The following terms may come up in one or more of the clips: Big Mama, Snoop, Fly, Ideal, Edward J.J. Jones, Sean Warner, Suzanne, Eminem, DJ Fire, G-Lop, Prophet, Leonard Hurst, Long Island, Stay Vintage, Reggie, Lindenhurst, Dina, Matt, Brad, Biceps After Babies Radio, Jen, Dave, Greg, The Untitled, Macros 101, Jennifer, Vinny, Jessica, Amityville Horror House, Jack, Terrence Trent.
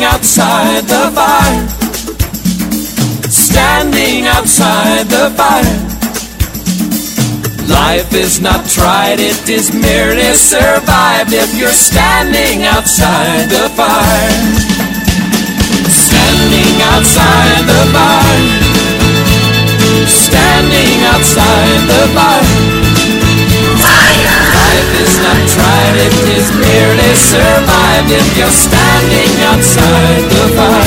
standing outside the fire, standing outside the fire. Life is not tried, it is merely survived if you're standing outside the fire, standing outside the fire, standing outside the fire. Life is not tried, it is merely survived if you're standing outside the bar,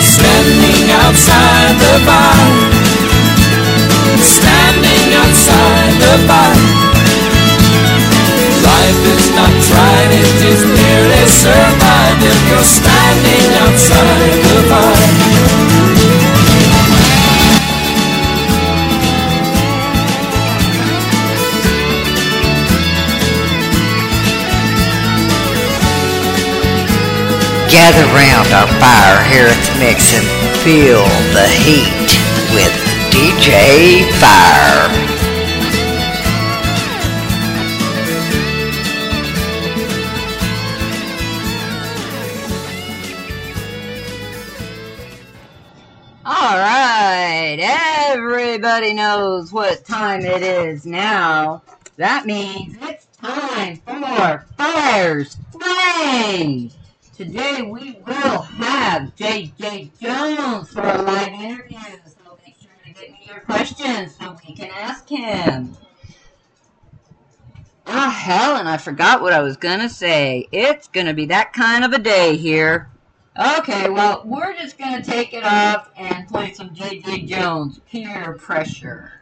standing outside the bar, standing outside the bar. Life is not tried, it is merely survived if you're standing outside the bar. Gather round our fire here at the mix and feel the heat with DJ Fire. All right, everybody knows what time it is now. That means it's time for Fire's Flames. Today we will have J.J. Jones for a live interview, so make sure to get me your questions so we can ask him. Ah, oh, hell, and I forgot what I was going to say. It's going to be that kind of a day here. Okay, well, we're just going to take it off and play some J.J. Jones, Peer Pressure.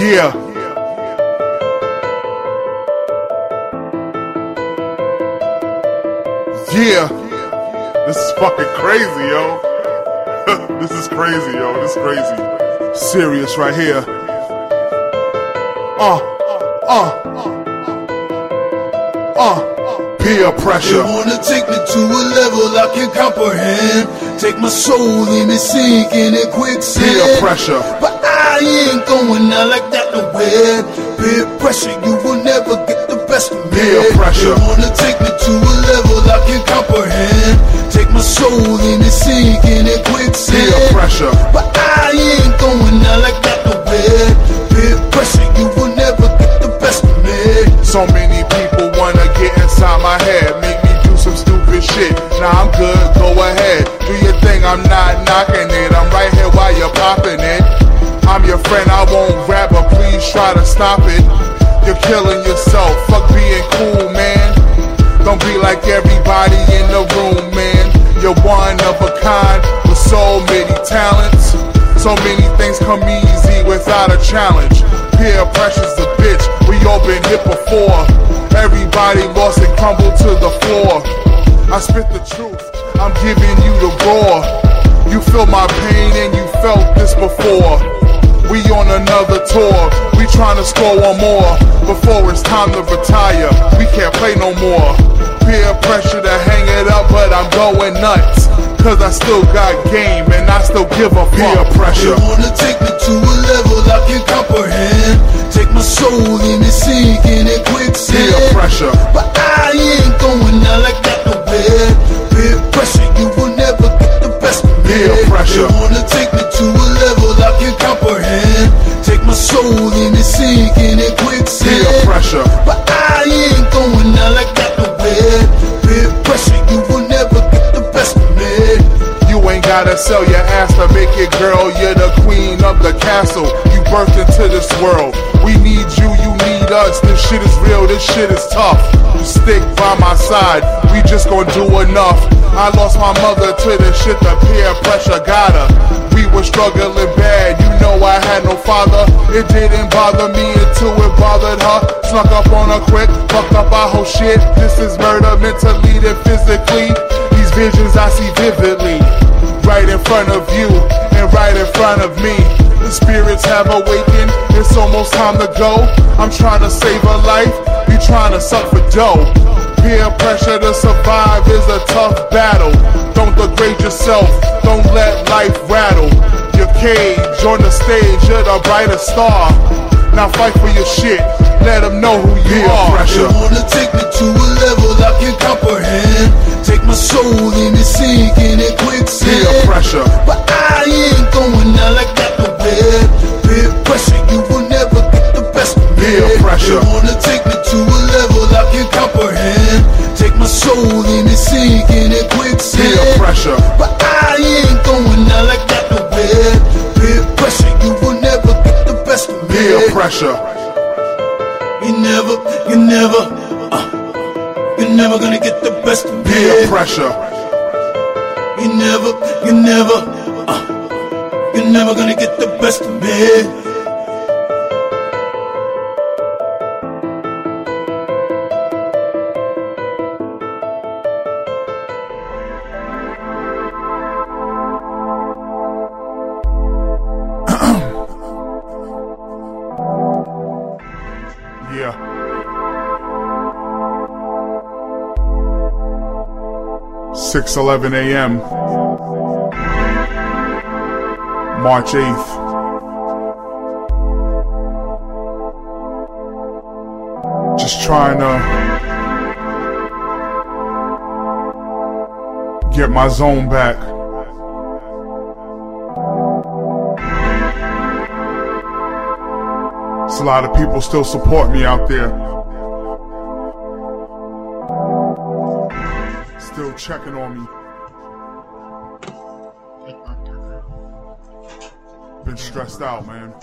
Yeah. Yeah, this is fucking crazy, yo. This is crazy, yo. This is crazy. Serious right here. Peer pressure. They wanna take me to a level I can't comprehend. Take my soul and it sink in it quicksand. Peer pressure. But I ain't going out like that nowhere. Peer pressure, you will never get the best of me. Peer pressure. They wanna take me to a level I can't comprehend. Take my soul and it sink in it quicksand. Peer pressure. But I ain't going out like that nowhere. Peer pressure, you will never get the best of me. So many people wanna get inside my head, make me do some stupid shit. Nah, I'm good, go ahead, do your thing, I'm not knocking it. I'm right here while you're popping it. I'm your friend, I won't rap, but please try to stop it. You're killing yourself, fuck being cool, man. Don't be like everybody in the room, man. You're one of a kind with so many talents. So many things come easy without a challenge. Peer pressure's a bitch, we all been hit before. Everybody lost and crumbled to the floor. I spit the truth, I'm giving you the roar. You feel my pain and you felt this before. We on another tour, we tryna score one more. Before it's time to retire, we can't play no more. Peer pressure to hang it up, but I'm going nuts, cause I still got game and I still give a fuck. Peer pressure. They wanna take me to a level I can't comprehend. Take my soul and it sink in it quicksand. Peer pressure. But I ain't going out like that nowhere. Peer pressure, you will never get the best of me. Peer pressure. They wanna take me to a level I can't comprehend. Take my soul and it sink in it quicksand. Peer pressure. But I ain't going out like that nowhere. Peer pressure, you will never get the best of me. You ain't gotta sell your ass to make it, girl. You're the queen of the castle, you birthed into this world. We need you, you need us. This shit is real, this shit is tough. You stick by my side, we just gon' do enough. I lost my mother to the shit that peer pressure got her. We were struggling bad, you know I had no father. It didn't bother me until it bothered her. Snuck up on her quick, fucked up our whole shit. This is murder mentally and physically. These visions I see vividly, right in front of you and right in front of me. The spirits have awakened, it's almost time to go. I'm trying to save her life, you trying to suck for dough. Peer pressure to survive is a tough battle. Don't degrade yourself, don't let life rattle. Your cage on the stage, you're the brightest star. Now fight for your shit. Let them know who you are. They wanna take me to a level I can't comprehend. Take my soul in the sinking and quicksand. But I ain't going out like that to bed. Peer pressure, you will never get the best of me. They wanna take me to a level I can't comprehend. Take my soul in the sinking and quicksand. But I ain't going out like that to bed. Peer pressure, you will never get the best of me. You're never gonna get the best of me. You're never gonna get the best of me. Six 11 a.m. March 8th. Just trying to get my zone back. It's a lot of people still support me out there. Checking on me. Been stressed out, man.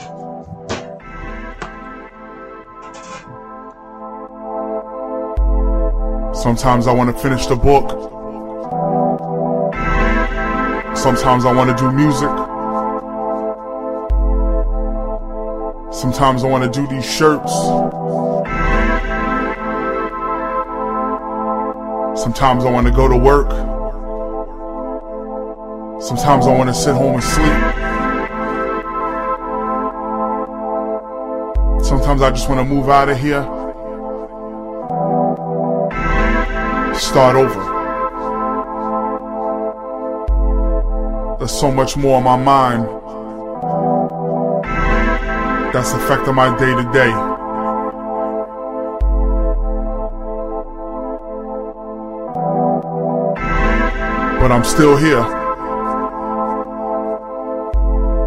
Sometimes I want to finish the book. Sometimes I want to do music. Sometimes I want to do these shirts. Sometimes I want to go to work. Sometimes I want to sit home and sleep. Sometimes I just want to move out of here. Start over. There's so much more on my mind that's affecting my day to day. But I'm still here,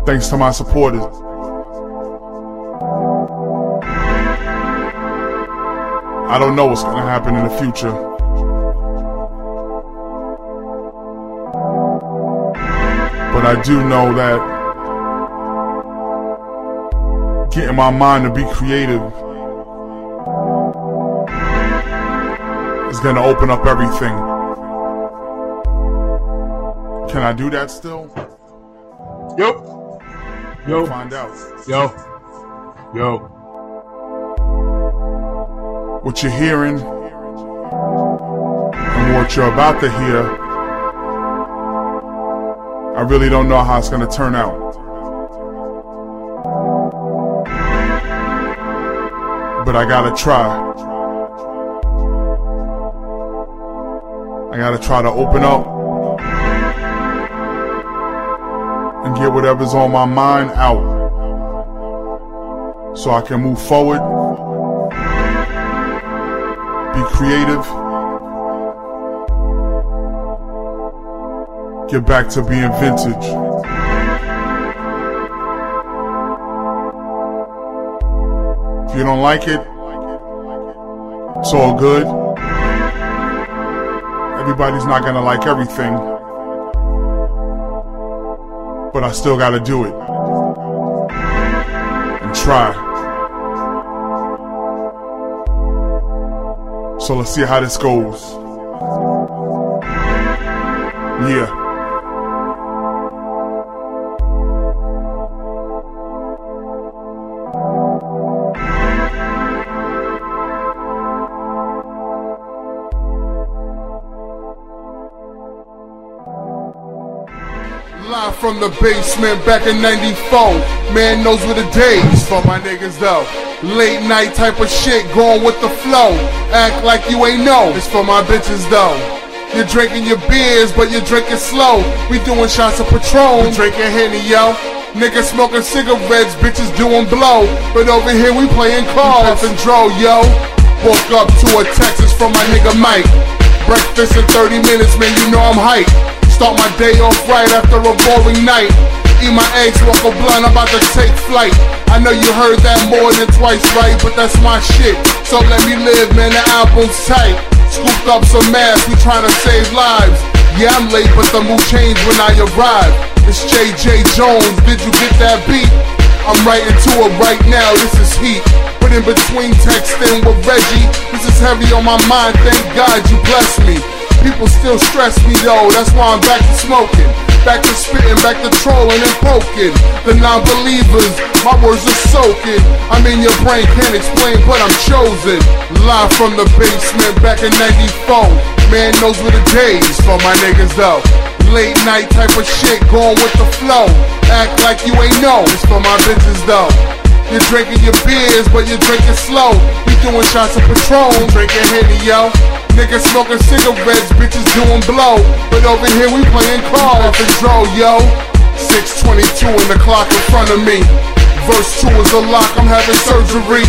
thanks to my supporters. I don't know what's gonna happen in the future. But I do know that getting my mind to be creative is gonna open up everything. Can I do that still? Yep. Yo. Find out. Yo. What you're hearing and what you're about to hear, I really don't know how it's going to turn out. But I got to try. I got to try to open up and get whatever's on my mind out so I can move forward, be creative, get back to being vintage. If you don't like it, it's all good. Everybody's not gonna like everything. But I still gotta do it and try. So let's see how this goes. Yeah. From the basement back in 94, man knows where the days for my niggas though. Late night type of shit, going with the flow. Act like you ain't know, it's for my bitches though. You're drinking your beers, but you're drinking slow. We doing shots of Patron, drinking Henny, yo. Niggas smoking cigarettes, bitches doing blow. But over here we playing cards and draw, yo. Woke up to a Texas from my nigga Mike. Breakfast in 30 minutes, man, you know I'm hyped. Start my day off right after a boring night. Eat my eggs, walk a blunt, I'm about to take flight. I know you heard that more than twice, right? But that's my shit, so let me live, man, the album's tight. Scooped up some masks, we trying to save lives. Yeah, I'm late, but the mood changed when I arrived. It's J.J. Jones, did you get that beat? I'm writing to it right now, this is heat. But in between texting with Reggie, this is heavy on my mind, thank God you blessed me. People still stress me though, that's why I'm back to smoking. Back to spitting, back to trolling and poking. The non-believers, my words are soaking. I'm in your brain, can't explain, but I'm chosen. Live from the basement back in 94. Man knows where the days for my niggas though. Late night type of shit, going with the flow. Act like you ain't know, it's for my bitches though. You're drinking your beers, but you're drinking slow. You doing shots of Patron, drinking Henny, yo. Niggas smoking cigarettes, bitches doing blow. But over here we playing cards and draw, yo. 6:22 in the clock in front of me. Verse 2 is a lock, I'm having surgery.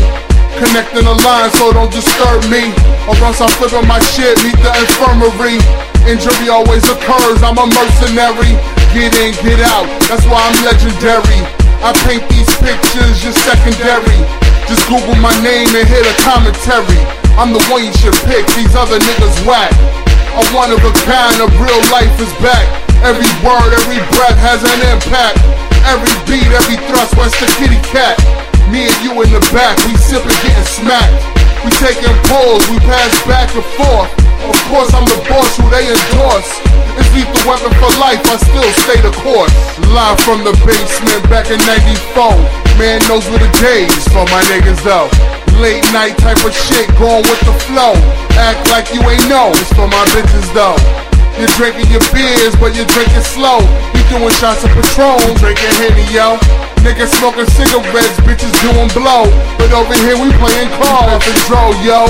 Connecting the lines, so don't disturb me. Or else I'm flipping my shit, meet the infirmary. Injury always occurs, I'm a mercenary. Get in, get out, that's why I'm legendary. I paint these pictures, you're secondary. Just Google my name and hit a commentary. I'm the one you should pick, these other niggas whack. A one of a kind of real life is back. Every word, every breath has an impact. Every beat, every thrust, where's the kitty cat? Me and you in the back, we sipping, getting smacked. We taking pulls, we pass back and forth. Of course I'm the boss who they endorse. It's lethal weapon for life, I still stay the course. Live from the basement back in 94. Man knows where the days for my niggas though. Late night type of shit, going with the flow. Act like you ain't know, it's for my bitches though. You're drinking your beers, but you're drinking slow. You doing shots of Patron, drinking Henny, yo. Niggas smoking cigarettes, bitches doing blow. But over here we playing cards and draw, yo.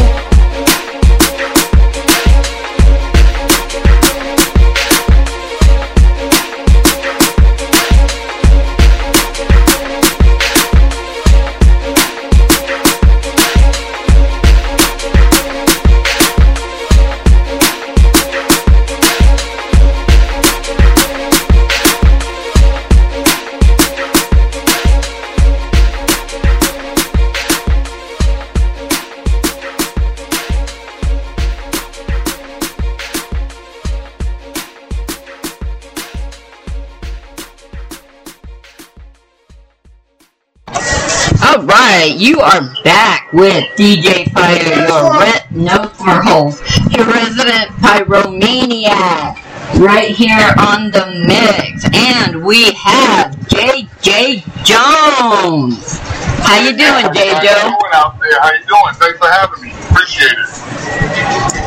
You are back with DJ Fire, your rent no for holes, your resident pyromaniac, right here on the mix, and we have J.J. Jones. How you doing, J.J.? How you doing out there? How you doing? Thanks for having me. Appreciate it.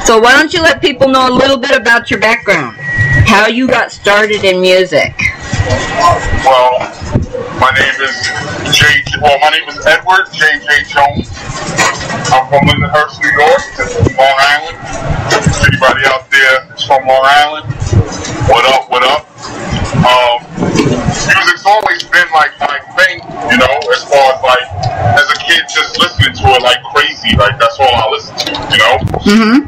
So why don't you let people know a little bit about your background, how you got started in music? Well... My name is Edward J.J. Jones. I'm from Lindenhurst, New York, Long Island. If anybody out there is from Long Island, what up, what up? Music's always been like my thing, you know, as far as like, as a kid just listening to it like crazy, like that's all I listen to, you know? Mm-hmm.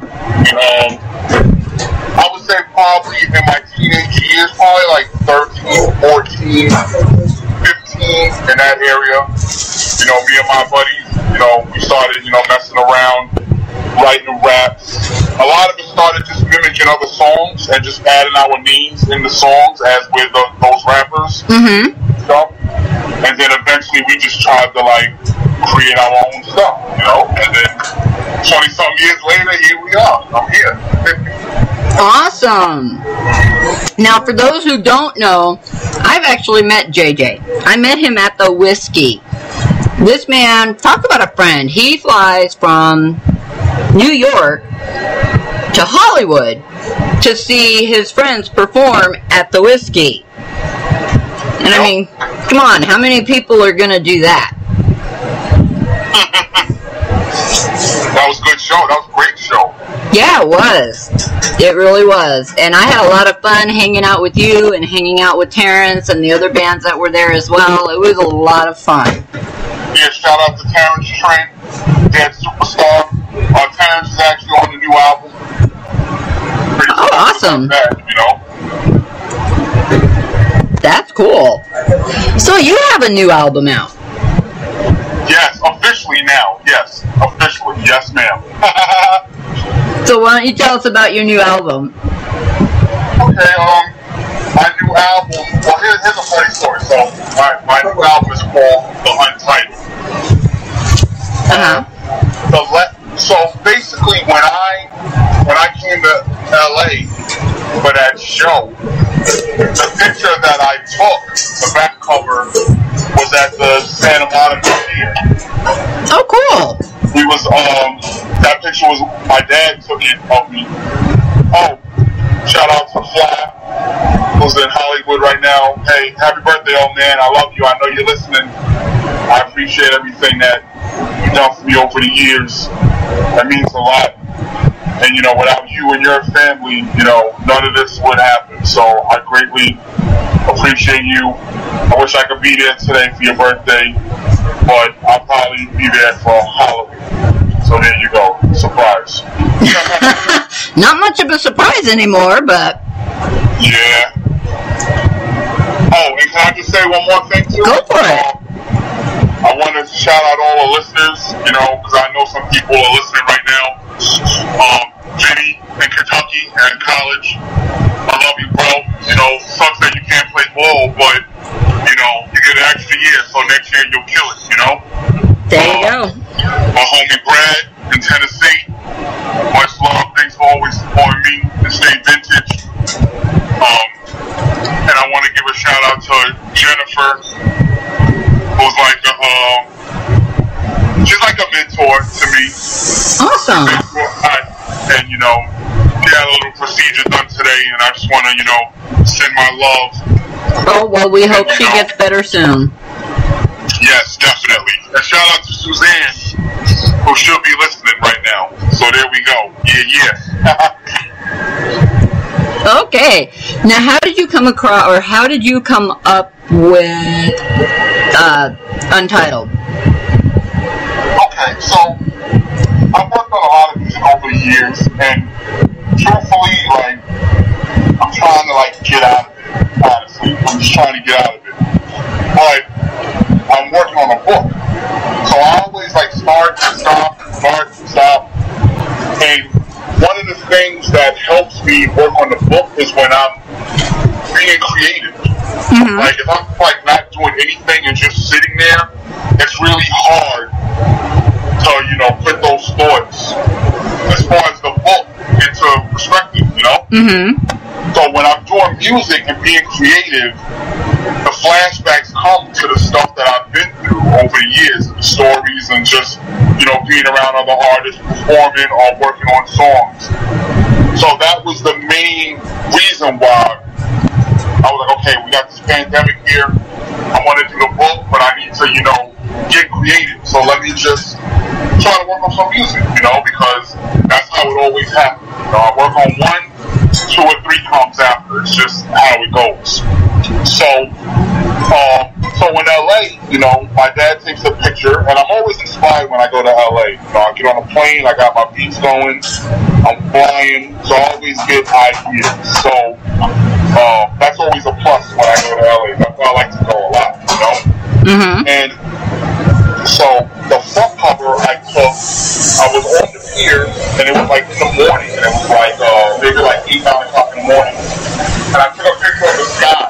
I would say probably in my teenage years, probably like 13, 14, in that area, you know, me and my buddies, you know, we started, you know, messing around, writing raps. A lot of it started just mimicking other songs and just adding our names in the songs as with those rappers. Mm-hmm. Stuff. And then eventually we just tried to, like, create our own stuff, you know, and then 20-some years later, here we are. I'm here. Awesome. Now, for those who don't know, I've actually met JJ. I met him at the Whiskey. This man, talk about a friend. He flies from New York to Hollywood to see his friends perform at the Whiskey. And I mean, come on, how many people are going to do that? That was a good show. That was a great show. Yeah, it was. It really was. And I had a lot of fun hanging out with you and hanging out with Terrence and the other bands that were there as well. It was a lot of fun. Yeah, shout out to Terrence Trent, Dead Superstar. Terrence is actually on the new album. Pretty cool. Awesome. That, you know? That's cool. So you have a new album out. Yes, officially now. Yes, officially. Yes, ma'am. So why don't you tell us about your new album? Okay, my new album, well, here's a funny story. So my new album is called The Untitled. So basically, when I came to LA for that show, the picture that I took, the back cover, was at the Santa Monica Theater. Oh, cool! We was that picture was my dad took it of me. Oh, shout out to Fly. Who's in Hollywood right now. Hey, happy birthday, old man. I love you. I know you're listening. I appreciate everything that you've done for me over the years. That means a lot. And, you know, without you and your family, you know, none of this would happen. So I greatly appreciate you. I wish I could be there today for your birthday, but I'll probably be there for Halloween. So there you go. Surprise. Not much of a surprise anymore, but... yeah. Oh, and can I just say one more thing too? Go for it. I want to shout out all the listeners, you know, because I know some people are listening right now. Vinny in Kentucky at college. I love you, bro. You know, sucks that you can't play ball, but, you know, you get an extra year, so next year you'll kill it, you know? There you go. My homie Brad in Tennessee. Much love. Thanks for always supporting me and Stay Vintage. And I want to give a shout out to Jennifer, who's like a, she's like a mentor to me. Awesome. And you know, she had a little procedure done today, and I just want to, you know, send my love. Oh well, we hope she gets better soon. Yes, definitely. And shout out to Suzanne, who should be listening right now. So there we go. Yeah. Okay. Now, how did you come up with Untitled? Okay, so I've worked on a lot of music over the years, and truthfully, like, I'm trying to, like, get out of it, honestly. I'm just trying to get out of it. But I'm working on a book. So I always, like, start and stop, and one of the things that helps me work on the book is when I'm being creative. Mm-hmm. Like, if I'm, like, not doing anything and just sitting there, it's really hard to, you know, put those thoughts, as far as the book, into perspective, you know? Mm-hmm. So when I'm doing music and being creative, the flashbacks come to the stuff that I've been through over the years, the stories and just, you know, being around other artists, performing or working on songs. So that was the main reason why I was like, okay, we got this pandemic here. I want to do the book, but I need to, you know, get creative. So let me just try to work on some music, you know, because that's how it always happens. You know, I work on one, two or three comes after. It's just how it goes. So in LA, you know, my dad takes a picture, and I'm always inspired when I go to LA. You know, I get on a plane, I got my beats going, I'm flying, so I always get ideas. So that's always a plus when I go to LA. That's why I like to go a lot, you know? Mm-hmm. And so the front cover I took, I was on the pier, and it was like in the morning, and it was like maybe like 8, 9 o'clock in the morning. And I took a picture of the sky.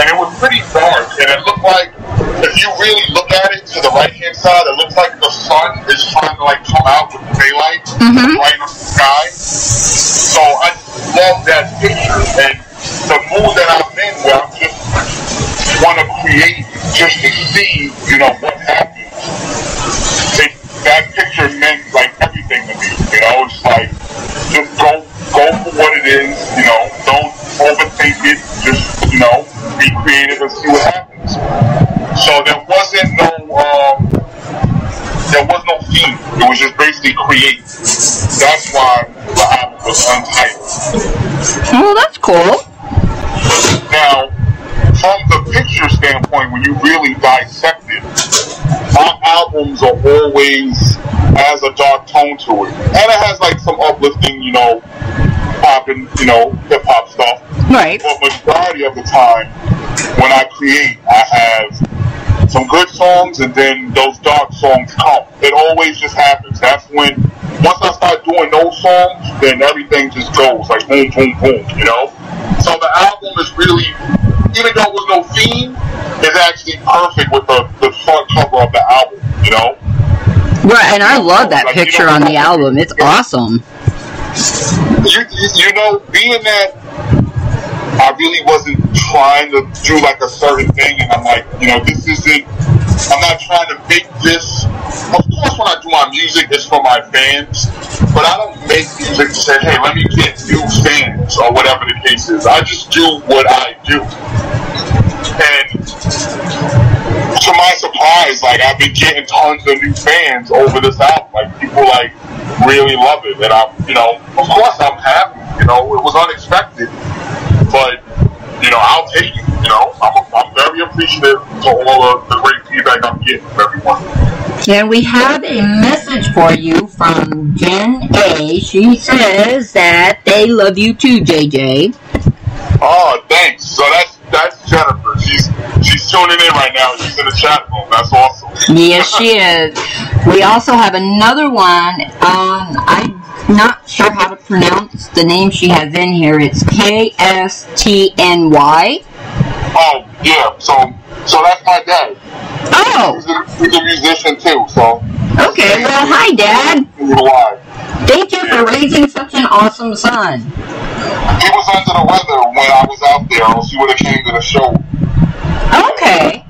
And it was pretty dark, and it looked like, if you really look at it to the right-hand side, it looks like the sun is trying to, like, come out with the daylight, mm-hmm. right on the sky. So I love that picture, and the mood that I'm in, where I just want to create, just to see, you know, what happens. That picture meant, like, everything to me, you know, it's like, just go for what it is, you know, don't overthink it, just, you know, be creative and see what happens. So there was no theme. It was just basically create. That's why vibe was Untitled. Well, that's cool. Now, from the picture standpoint, when you really dissect it, my albums are always has a dark tone to it, and it has like some uplifting, you know, pop and, you know, hip hop stuff. Right. But majority of the time, when I create, I have some good songs, and then those dark songs come. It always just happens. That's when once I start doing those songs, then everything just goes like boom, boom, boom. You know. So the album is really, even though it was no theme, is actually perfect with the front cover of the album. You know. Right, and I love that picture on the album. It's awesome. You know, being that I really wasn't trying to do like a certain thing, and I'm like, you know, this isn't, I'm not trying to make this. Of course, when I do my music, it's for my fans, but I don't make music to say, hey, let me get new fans, or whatever the case is. I just do what I do. And to my surprise, like, I've been getting tons of new fans over this album. Like, people, like, really love it. And I'm, you know, of course I'm happy. You know, it was unexpected. But, you know, I'll take it. You know, I'm very appreciative to all of the great feedback I'm getting from everyone. And we have a message for you from Jen A. She says that they love you too, JJ. Oh, thanks. So that's Jennifer. She's tuning in right now. She's in the chat room. That's awesome. Yes, she is. We also have another one. I'm not sure how to pronounce the name she has in here. It's K-S-T-N-Y. Oh, yeah. So that's my dad. Oh. He's a musician, too. So. Okay. Well, hi, Dad. Thank you for raising such an awesome son. He was under the weather when I was out there, or she would have came to the show. Okay.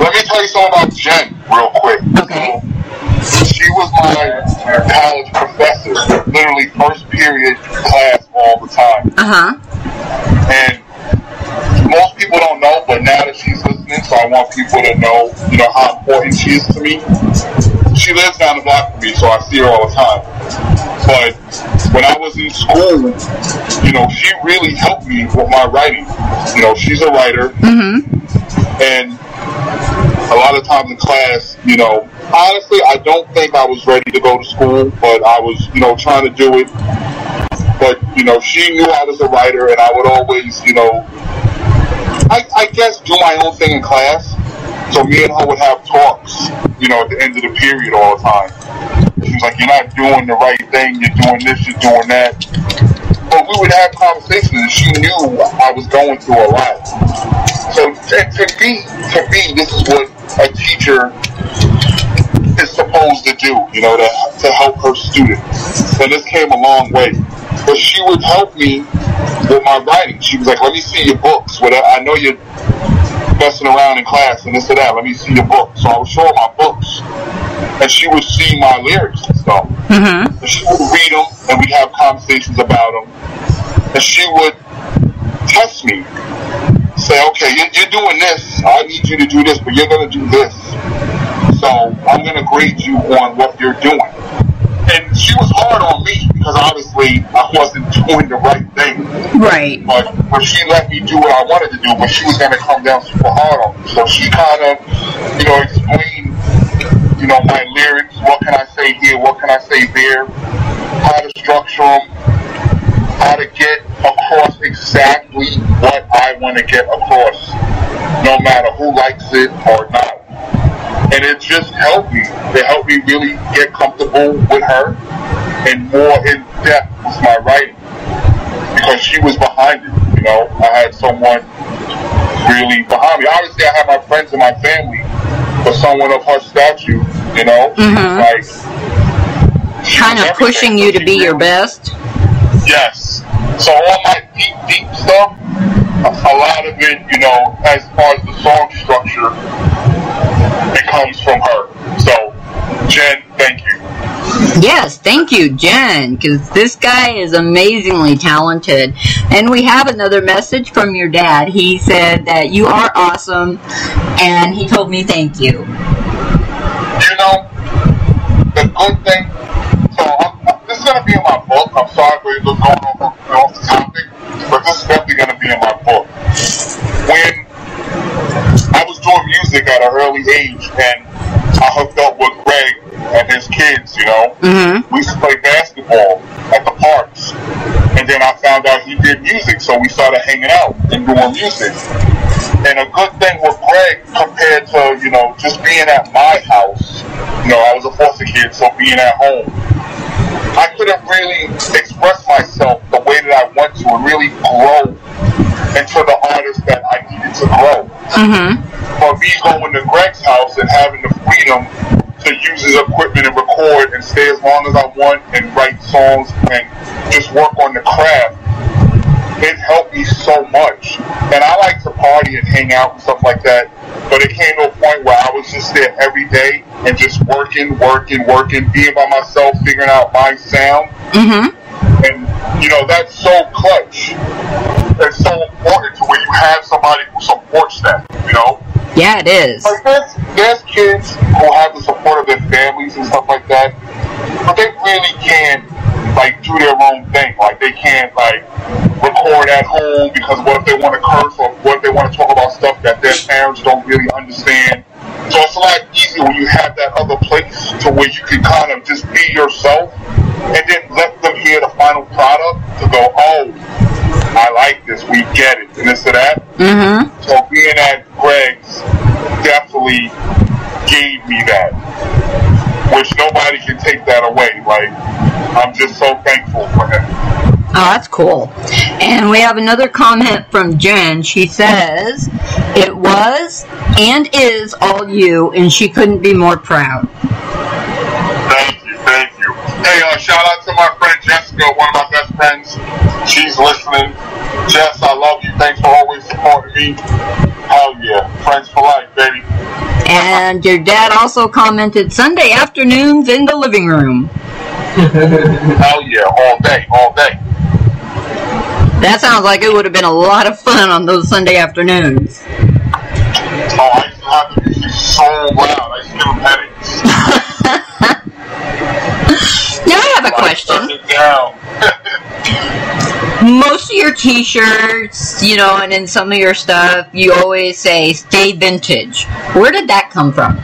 Let me tell you something about Jen real quick. Okay. She was my college professor, literally first period class all the time. Uh-huh. And most people don't know, but now that she's listening, so I want people to know, you know, how important she is to me. She lives down the block from me, so I see her all the time. But when I was in school, you know, she really helped me with my writing. You know, she's a writer. Mm-hmm. And a lot of times in class, you know, honestly, I don't think I was ready to go to school, but I was, you know, trying to do it. But, you know, she knew I was a writer, and I would always, you know, I guess do my own thing in class. So me and her would have talks, you know, at the end of the period all the time. She was like, you're not doing the right thing, you're doing this, you're doing that. But we would have conversations, and she knew I was going through a lot. So to me, this is what a teacher is supposed to do, you know, to help her students. And this came a long way. But she would help me with my writing. She was like, let me see your books. I know you're messing around in class and this and that. Let me see your books. So I would show her my books, and she would see my lyrics and stuff. Mm-hmm. And she would read them, and we'd have conversations about them. And she would test me. Say, okay, you're doing this. I need you to do this, but you're going to do this. So I'm going to grade you on what you're doing. And she was hard on me because obviously I wasn't doing the right thing. Right. But she let me do what I wanted to do, but she was going to come down super hard on me. So she kind of, you know, explained, you know, my lyrics, what can I say here, what can I say there, how to structure them, how to get across exactly what I want to get across, no matter who likes it or not. And it just helped me. It helped me really get comfortable with her and more in depth with my writing because she was behind it. You know, I had someone really behind me. Obviously, I had my friends and my family, but someone of her stature, you know, like kind of pushing you to be your best. Yes. So all my deep stuff, a lot of it, you know, as far as the song structure. It comes from her. So, Jen, thank you. Yes, thank you, Jen, because this guy is amazingly talented. And we have another message from your dad. He said that you are awesome, and he told me thank you. You know, the good thing, so this is going to be in my book. book. I'm sorry for going off the topic, but this is definitely going to be in my book. When I was doing music at an early age, and I hooked up with Greg and his kids, you know. Mm-hmm. We used to play basketball at the parks. And then I found out he did music, so we started hanging out and doing music. And a good thing with Greg, compared to, you know, just being at my house, you know, I was a foster kid, so being at home, I couldn't really express myself the way that I want to and really grow into the artist that I needed to grow. Mm-hmm. But me going to Greg's house and having the freedom to use his equipment and record and stay as long as I want and write songs and just work on the craft, it helped me so much. And I like to party and hang out and stuff like that, but it came to a point where I was just there every day and just working, being by myself, figuring out my sound. Mm-hmm. And, you know, that's so clutch. It's so important to when you have somebody who supports that, you know? Yeah, it is. Like, there's kids who have the support of their families and stuff like that, but they really can't, like, do their own thing. Like, they can't, like, record at home because what if they want to curse or what if they want to talk about stuff that their parents don't really understand? So it's a lot easier when you have that other place to where you can kind of just be yourself and then let them hear the final product to go, oh, I like this, we get it, and this or that. Mm-hmm. So being at Greg's definitely gave me that, which nobody can take that away. Like, I'm just so thankful for that. Oh, that's cool. And we have another comment from Jen. She says, it was and is all you, and she couldn't be more proud. Thank you. Hey, shout out to my friend Jessica, one of my best friends. She's listening. Jess, I love you. Thanks for always supporting me. Hell yeah. Friends for life, baby. And your dad also commented, Sunday afternoons in the living room. Hell yeah. All day. That sounds like it would have been a lot of fun on those Sunday afternoons. Oh, I used to have the music so loud. I used to give them headaches. Now I have a question. Most of your t-shirts, you know, and in some of your stuff, you always say, Stay Vintage. Where did that come from?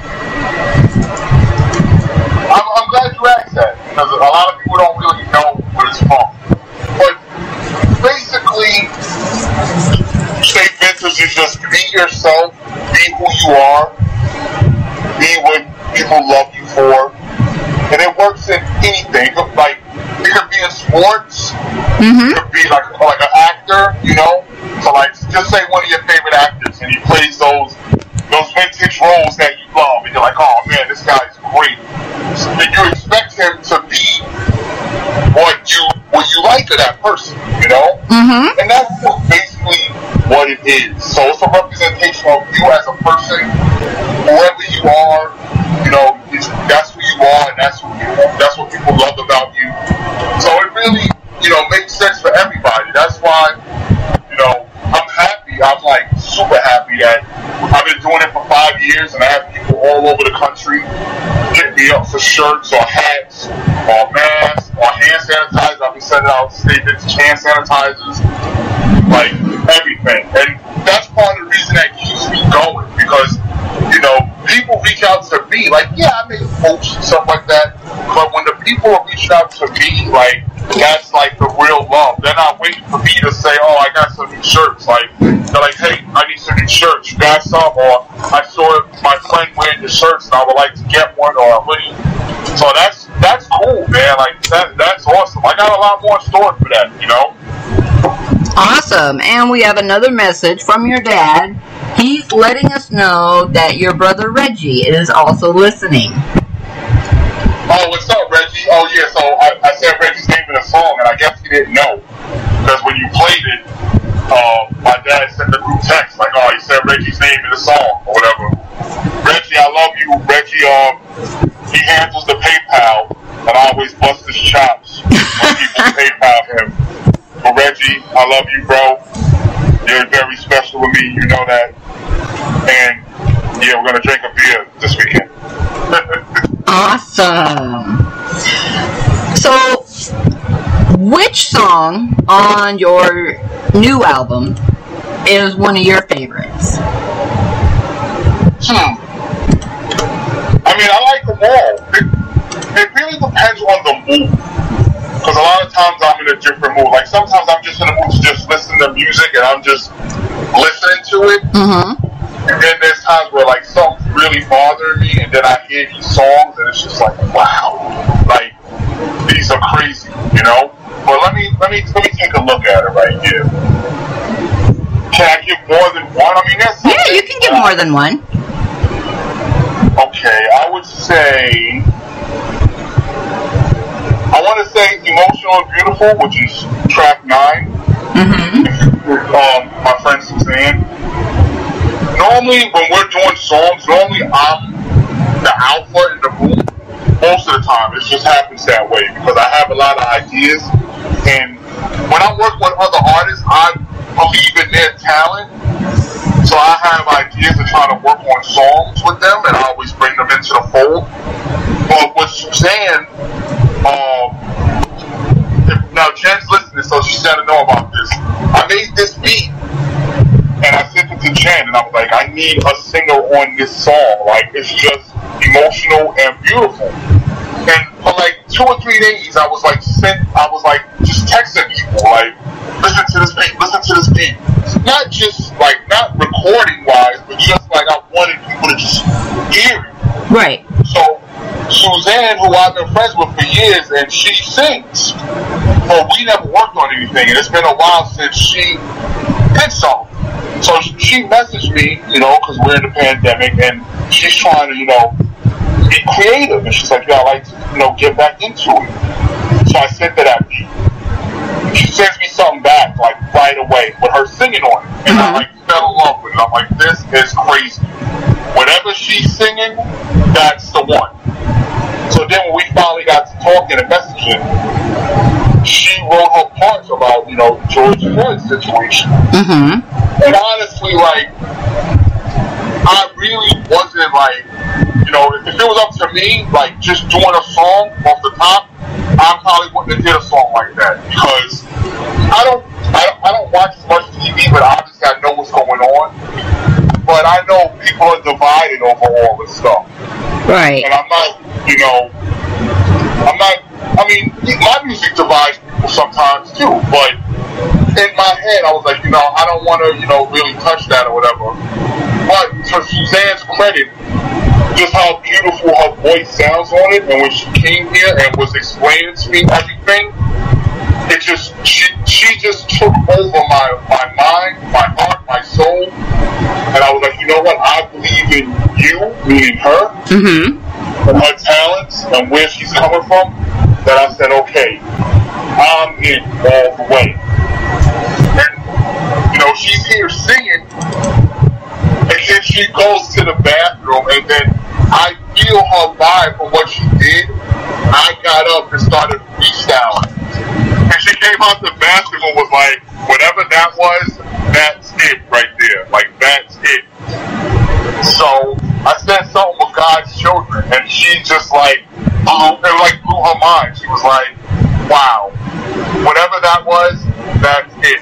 I'm glad you asked that, because a lot of people don't really know what it's from. Basically, Stay Vintage is just be yourself, be who you are, be what people love you for, and it works in anything. Like, you could be in sports, mm-hmm. You could be like an actor, you know. So like, just say one of your favorite actors, and he plays those vintage roles that you love, and you're like, oh man, this guy's great. So you expect him to be what you like to that person, you know? Mm-hmm. And that's basically what it is. So it's a representation of you as a person, whoever you are, you know, that's who you are, and that's what people love about you. So it really, you know, makes sense for everybody. That's why, you know, I'm happy. I'm like super happy that I've been doing it for 5 years, and I have people all over the country hit me up for shirts or hats or masks. On hand sanitizers, I've been sending out statements, hand sanitizers, like everything. And that's part of the reason that keeps me going, because, you know, people reach out to me, like, yeah, I make posts and stuff like that, but when the people reach out to me, like, that's like the real love. They're not waiting for me to say, oh, I got some new shirts. Like, they're like, hey, I need some new shirts, you got some? Or I saw my friend wearing the shirts and I would like to get one, or a hoodie. So that's cool, man. Like, that's awesome. I got a lot more in store for that, you know? Awesome. And we have another message from your dad. He's letting us know that your brother Reggie is also listening. Oh, what's up, Reggie? Oh, yeah, so I said Reggie's name in a song, and I guess he didn't know. Because when you played it, my dad sent the group text, like, oh, he said Reggie's name in the song, or whatever. Reggie, I love you. Reggie, he handles the PayPal, and I always bust his chops when people PayPal him. But Reggie, I love you, bro. You're very special to me, you know that. And, yeah, we're going to drink a beer this weekend. Awesome. So, Which song on your new album is one of your favorites? I mean, I like them all. It really depends on the mood. Because a lot of times I'm in a different mood. Like, sometimes I'm just in a mood to just listen to music and I'm just listening to it. And then there's times where, like, something's really bothering me, and then I hear these songs, and it's just like, wow. Like, these are crazy, you know? But let me take a look at it right here. Can I give more than one? I mean, that's... Yeah, you can give more than one. Okay, I would say... I want to say Emotional and Beautiful, which is track 9. With my friend Suzanne. Normally, when we're doing songs, normally I'm the alpha in the room. Most of the time, it just happens that way because I have a lot of ideas. And when I work with other artists, I believe in their talent. So I have ideas and try to work on songs with them, and I always bring them into the fold. But with Suzanne, now Jen's listening, so she's got to know about this. I made this beat. And I sent it to Jen, and I was like, I need a singer on this song. Like, it's just emotional and beautiful. And for like 2 or 3 days, I was like, just texting people, like, listen to this beat. Not just, like, not recording-wise, but just, like, I wanted people to just hear it. Right. So, Suzanne, who I've been friends with for years, and she sings. But we never worked on anything, and it's been a while since she did something. So she messaged me, you know, because we're in the pandemic, and she's trying to, you know, be creative. And she's like, yo, I like to, you know, get back into it. So I sent her that beat. She sends me something back, like, right away, with her singing on it. And I, like, fell in love with it. I'm like, this is crazy. Whatever she's singing, that's the one. So then when we finally got to talking and messaging, she wrote her parts about, you know, George Floyd's situation. And honestly, like, I really wasn't, like, you know, if it was up to me, like, just doing a song off the top, I probably wouldn't have did a song like that because I don't watch as much TV, but obviously I know what's going on. But I know people are divided over all this stuff. Right. And I'm not, you know, I mean, my music divides people sometimes too, but in my head, I was like, you know, I don't want to, you know, really touch that or whatever. But to Suzanne's credit, just how beautiful her voice sounds on it, and when she came here and was explaining to me everything, it just, she just took over my mind, my heart, my soul, and I was like, you know what, I believe in you, meaning her, and her talents, and where she's coming from. That I said, okay, I'm in all the way. And, you know, she's here singing, and then she goes to the bathroom, and then I feel her vibe for what she did. I got up and started freestyling. And she came out the bathroom and was like, whatever that was, that's it right there. Like, that's it. So, I said something with God's children, and she just, like, it like blew her mind. She was like, wow, whatever that was, that's it.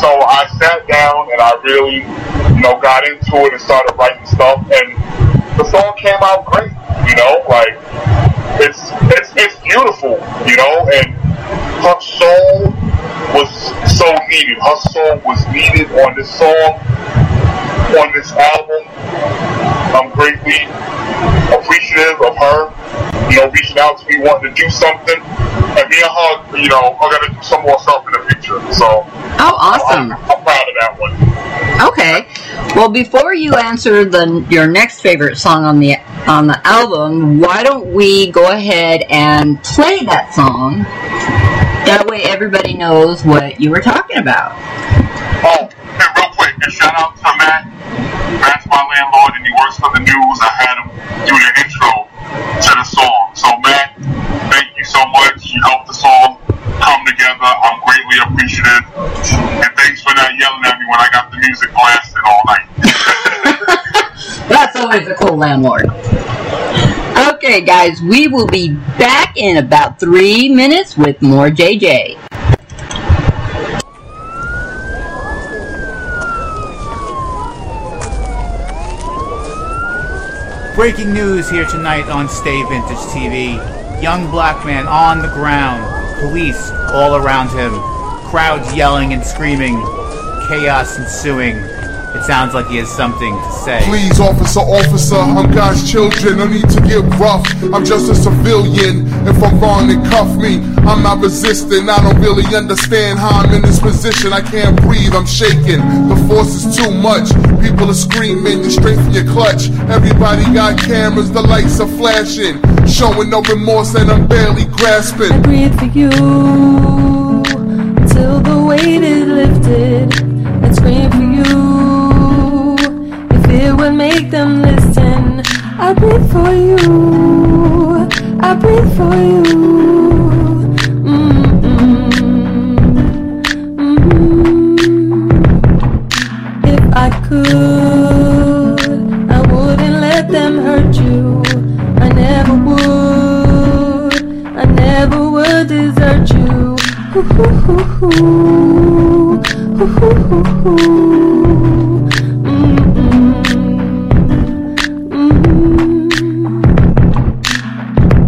So I sat down and I really, you know, got into it and started writing stuff, and the song came out great, you know, like, it's beautiful, you know, and her soul was so needed. Her soul was needed on this song, on this album. I'm greatly appreciative of her, you know, reaching out to me, wanting to do something, and me and her, you know, are going to do some more stuff in the future, so. Oh, awesome. You know, I'm proud of that one. Okay. Well, before you answer your next favorite song on the album, why don't we go ahead and play that song? That way everybody knows what you were talking about. Oh, and real quick, and shout out to Matt. Matt's my landlord, and he works for the news. I had him do the intro to the song. So, Matt, thank you so much. You helped the song come together. I'm greatly appreciative. And thanks for not yelling at me when I got the music blasting all night. That's always a cool landlord. Okay. ahead, guys. We will be back in about 3 minutes with more JJ. Breaking news here tonight on Stay Vintage TV. Young black man on the ground. Police all around him. Crowds yelling and screaming. Chaos ensuing. It sounds like he has something to say. Please, officer, officer, I'm God's children. No need to get rough. I'm just a civilian. If I'm wrong, then cuff me. I'm not resisting. I don't really understand how I'm in this position. I can't breathe. I'm shaking. The force is too much. People are screaming. You're straight from your clutch. Everybody got cameras. The lights are flashing. Showing no remorse and I'm barely grasping. I breathe for you till the weight is lifted. And scream for you. It would make them listen. I breathe for you. I breathe for you. If I could, I wouldn't let them hurt you. I never would. I never would desert you. Ooh, ooh, ooh, ooh, ooh, ooh.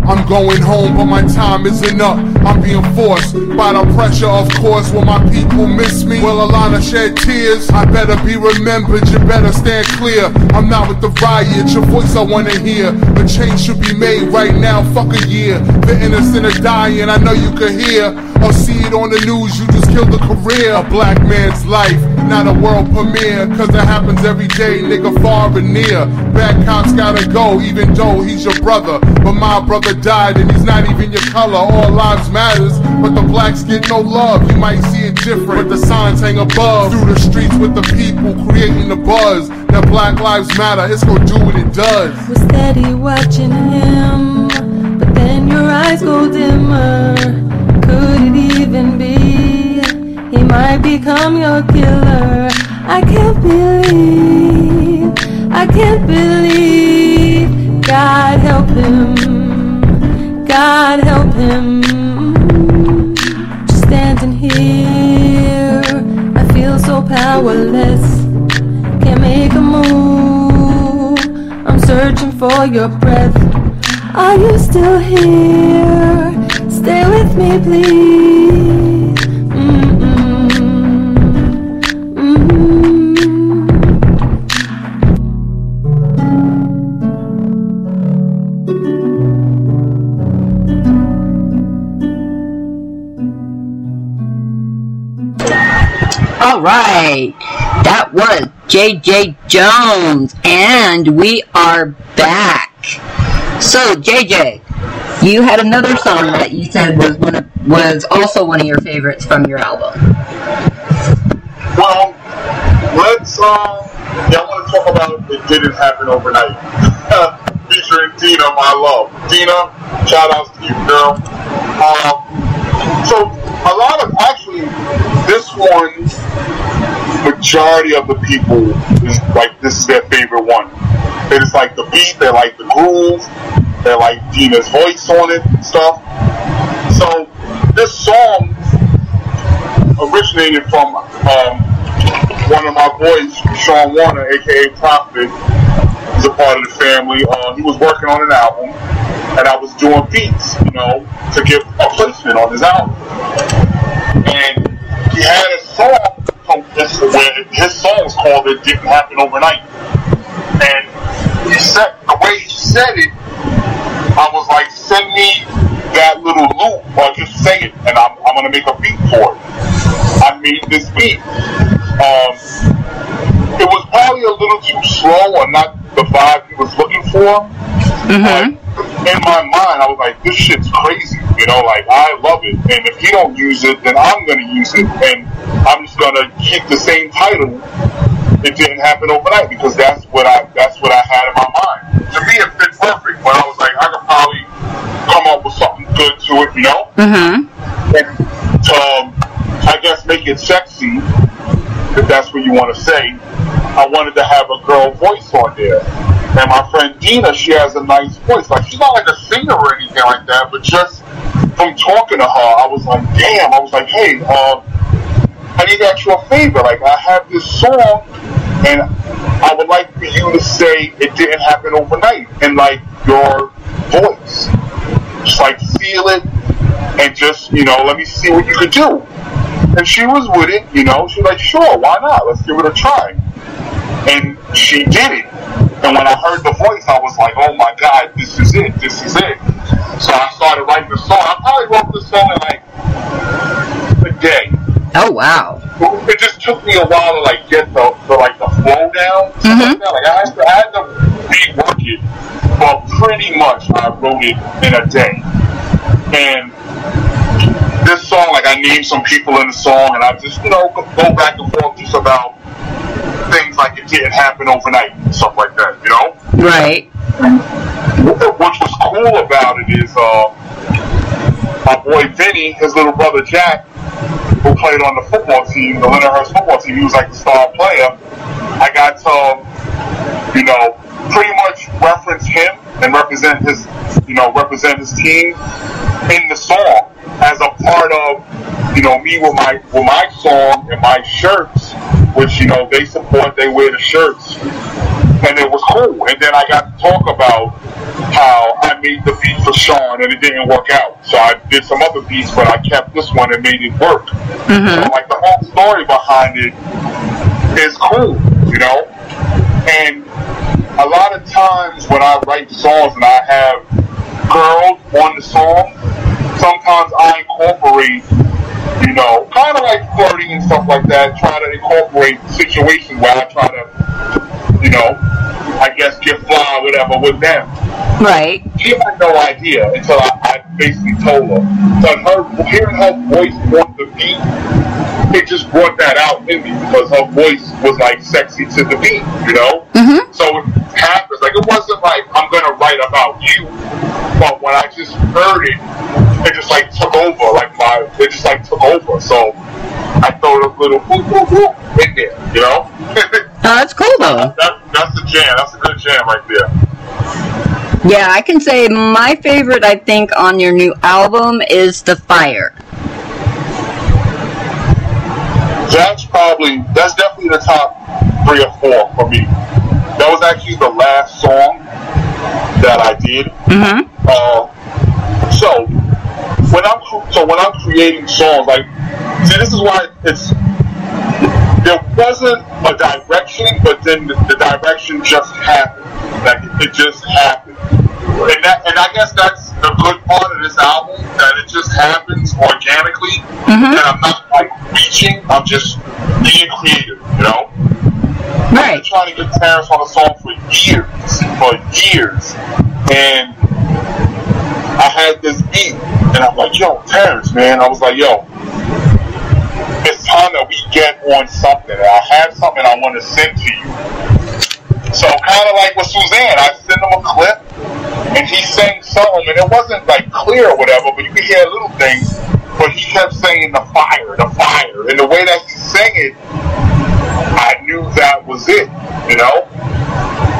I'm going home, but my time isn't up. I'm being forced by the pressure, of course. Will my people miss me? Will Alana shed tears? I better be remembered, you better stand clear. I'm not with the riot, your voice I wanna hear. A change should be made right now, fuck a year. The innocent are dying, I know you could hear. Or see it on the news, you just killed a career. A black man's life, not a world premiere. Cause that happens every day, nigga, far and near. Bad cops gotta go, even though he's your brother. But my brother died and he's not even your color. All lives matters, but the blacks get no love. You might see it different, but the signs hang above. Through the streets with the people, creating the buzz. That black lives matter, it's gonna do what it does. We're steady watching him, but then your eyes go dimmer. Could it even be, he might become your killer? I can't believe, I can't believe. God help him, God help him. Just standing here, I feel so powerless. Can't make a move, I'm searching for your breath. Are you still here? Stay with me, please. All right, that was J.J. Jones, and we are back. So, J.J., you had another song that you said was also one of your favorites from your album. Well, one song that I want to talk about, It Didn't Happen Overnight, featuring Dina, my love. Dina, shout outs to you, girl. So a lot of, actually, this one, majority of the people is like, this is their favorite one. They just like the beat, they like the groove. They like Dina's voice on it and stuff. So this song originated from one of my boys, Sean Warner, a.k.a. Prophet. He's a part of the family. He was working on an album, and I was doing beats, you know, to give a placement on his album. And he had a song from this, where his song was called It Didn't Happen Overnight. And he said, the way he said it, I was like, send me that little loop, or just sing it, and I'm going to make a beat for it. I made this beat. It was probably a little too slow, or not the vibe he was looking for. Mm-hmm. In my mind, I was like, this shit's crazy, you know, like, I love it, and if he don't use it, then I'm going to use it, and I'm just going to keep the same title. It Didn't Happen Overnight, because that's what I had in my mind. To me, it fit perfect, but I was like, I could probably come up with something good to it, you know? Mm-hmm. And to, I guess, make it sexy, if that's what you want to say, I wanted to have a girl voice on there. And my friend Dina, she has a nice voice. Like, she's not like a singer or anything like that, but just from talking to her, I was like, damn, I was like, hey, I need to ask you a favor. Like, I have this song, and I would like for you to say it didn't happen overnight, and like, your voice. Just like, feel it, and just, you know, let me see what you could do. And she was with it, you know. She was like, sure, why not? Let's give it a try. And she did it. And when I heard the voice, I was like, oh my God, this is it, this is it. So I started writing the song. I probably wrote the song in like a day. Oh, wow. It just took me a while to like get the flow down. Mm-hmm. Like, I had to rework it, but pretty much I wrote it in a day. And this song, like, I named some people in the song, and I just, you know, go back and forth just about things like it didn't happen overnight and stuff like that, you know? Right. What was cool about it is my boy Vinny, his little brother Jack, who played on the football team, the Leonard Hurst football team, he was like the star player. I got to, you know, pretty much reference him and represent his team in the song as a part of, you know, me with my song and my shirts, which, you know, they support, they wear the shirts. And it was cool. And then I got to talk about how I made the beat for Sean and it didn't work out. So I did some other beats, but I kept this one and made it work. Mm-hmm. So, like, the whole story behind it is cool, you know? And a lot of times when I write songs and I have girls on the song, sometimes I incorporate, you know, kind of like flirting and stuff like that, try to incorporate situations where I try to, you know, I guess get fly or whatever with them. Right. She had no idea until I basically told her. So hearing her voice on the beat, it just brought that out in me because her voice was like sexy to the beat, you know? Mm-hmm. So it happens. Like, it wasn't like I'm going to write about you, but when I just heard it, it just like took over. It just like took over. So I throw a little whoop, whoop, whoop in there, you know? That's cool, though. That's a jam. That's a good jam right there. Yeah, I can say my favorite, I think, on your new album is The Fire. That's definitely the top 3 or 4 for me. That was actually the last song that I did. Mm-hmm. So when I'm creating songs, like, see, this is why there wasn't a direction, but then the direction just happened. Like, it just happened. And I guess that's the good part of this album, that it just happens organically. Mm-hmm. And I'm not, like, reaching. I'm just being creative, you know? Right. I've been trying to get Terrence on a song for years. And I had this beat, and I'm like, yo, Terrence, man. I was like, yo, it's time that we get on something. I have something I want to send to you. So kind of like with Suzanne, I sent him a clip, and he sang something, and it wasn't like clear or whatever, but you could hear little things, but he kept saying the fire, and the way that he sang it, I knew that was it, you know?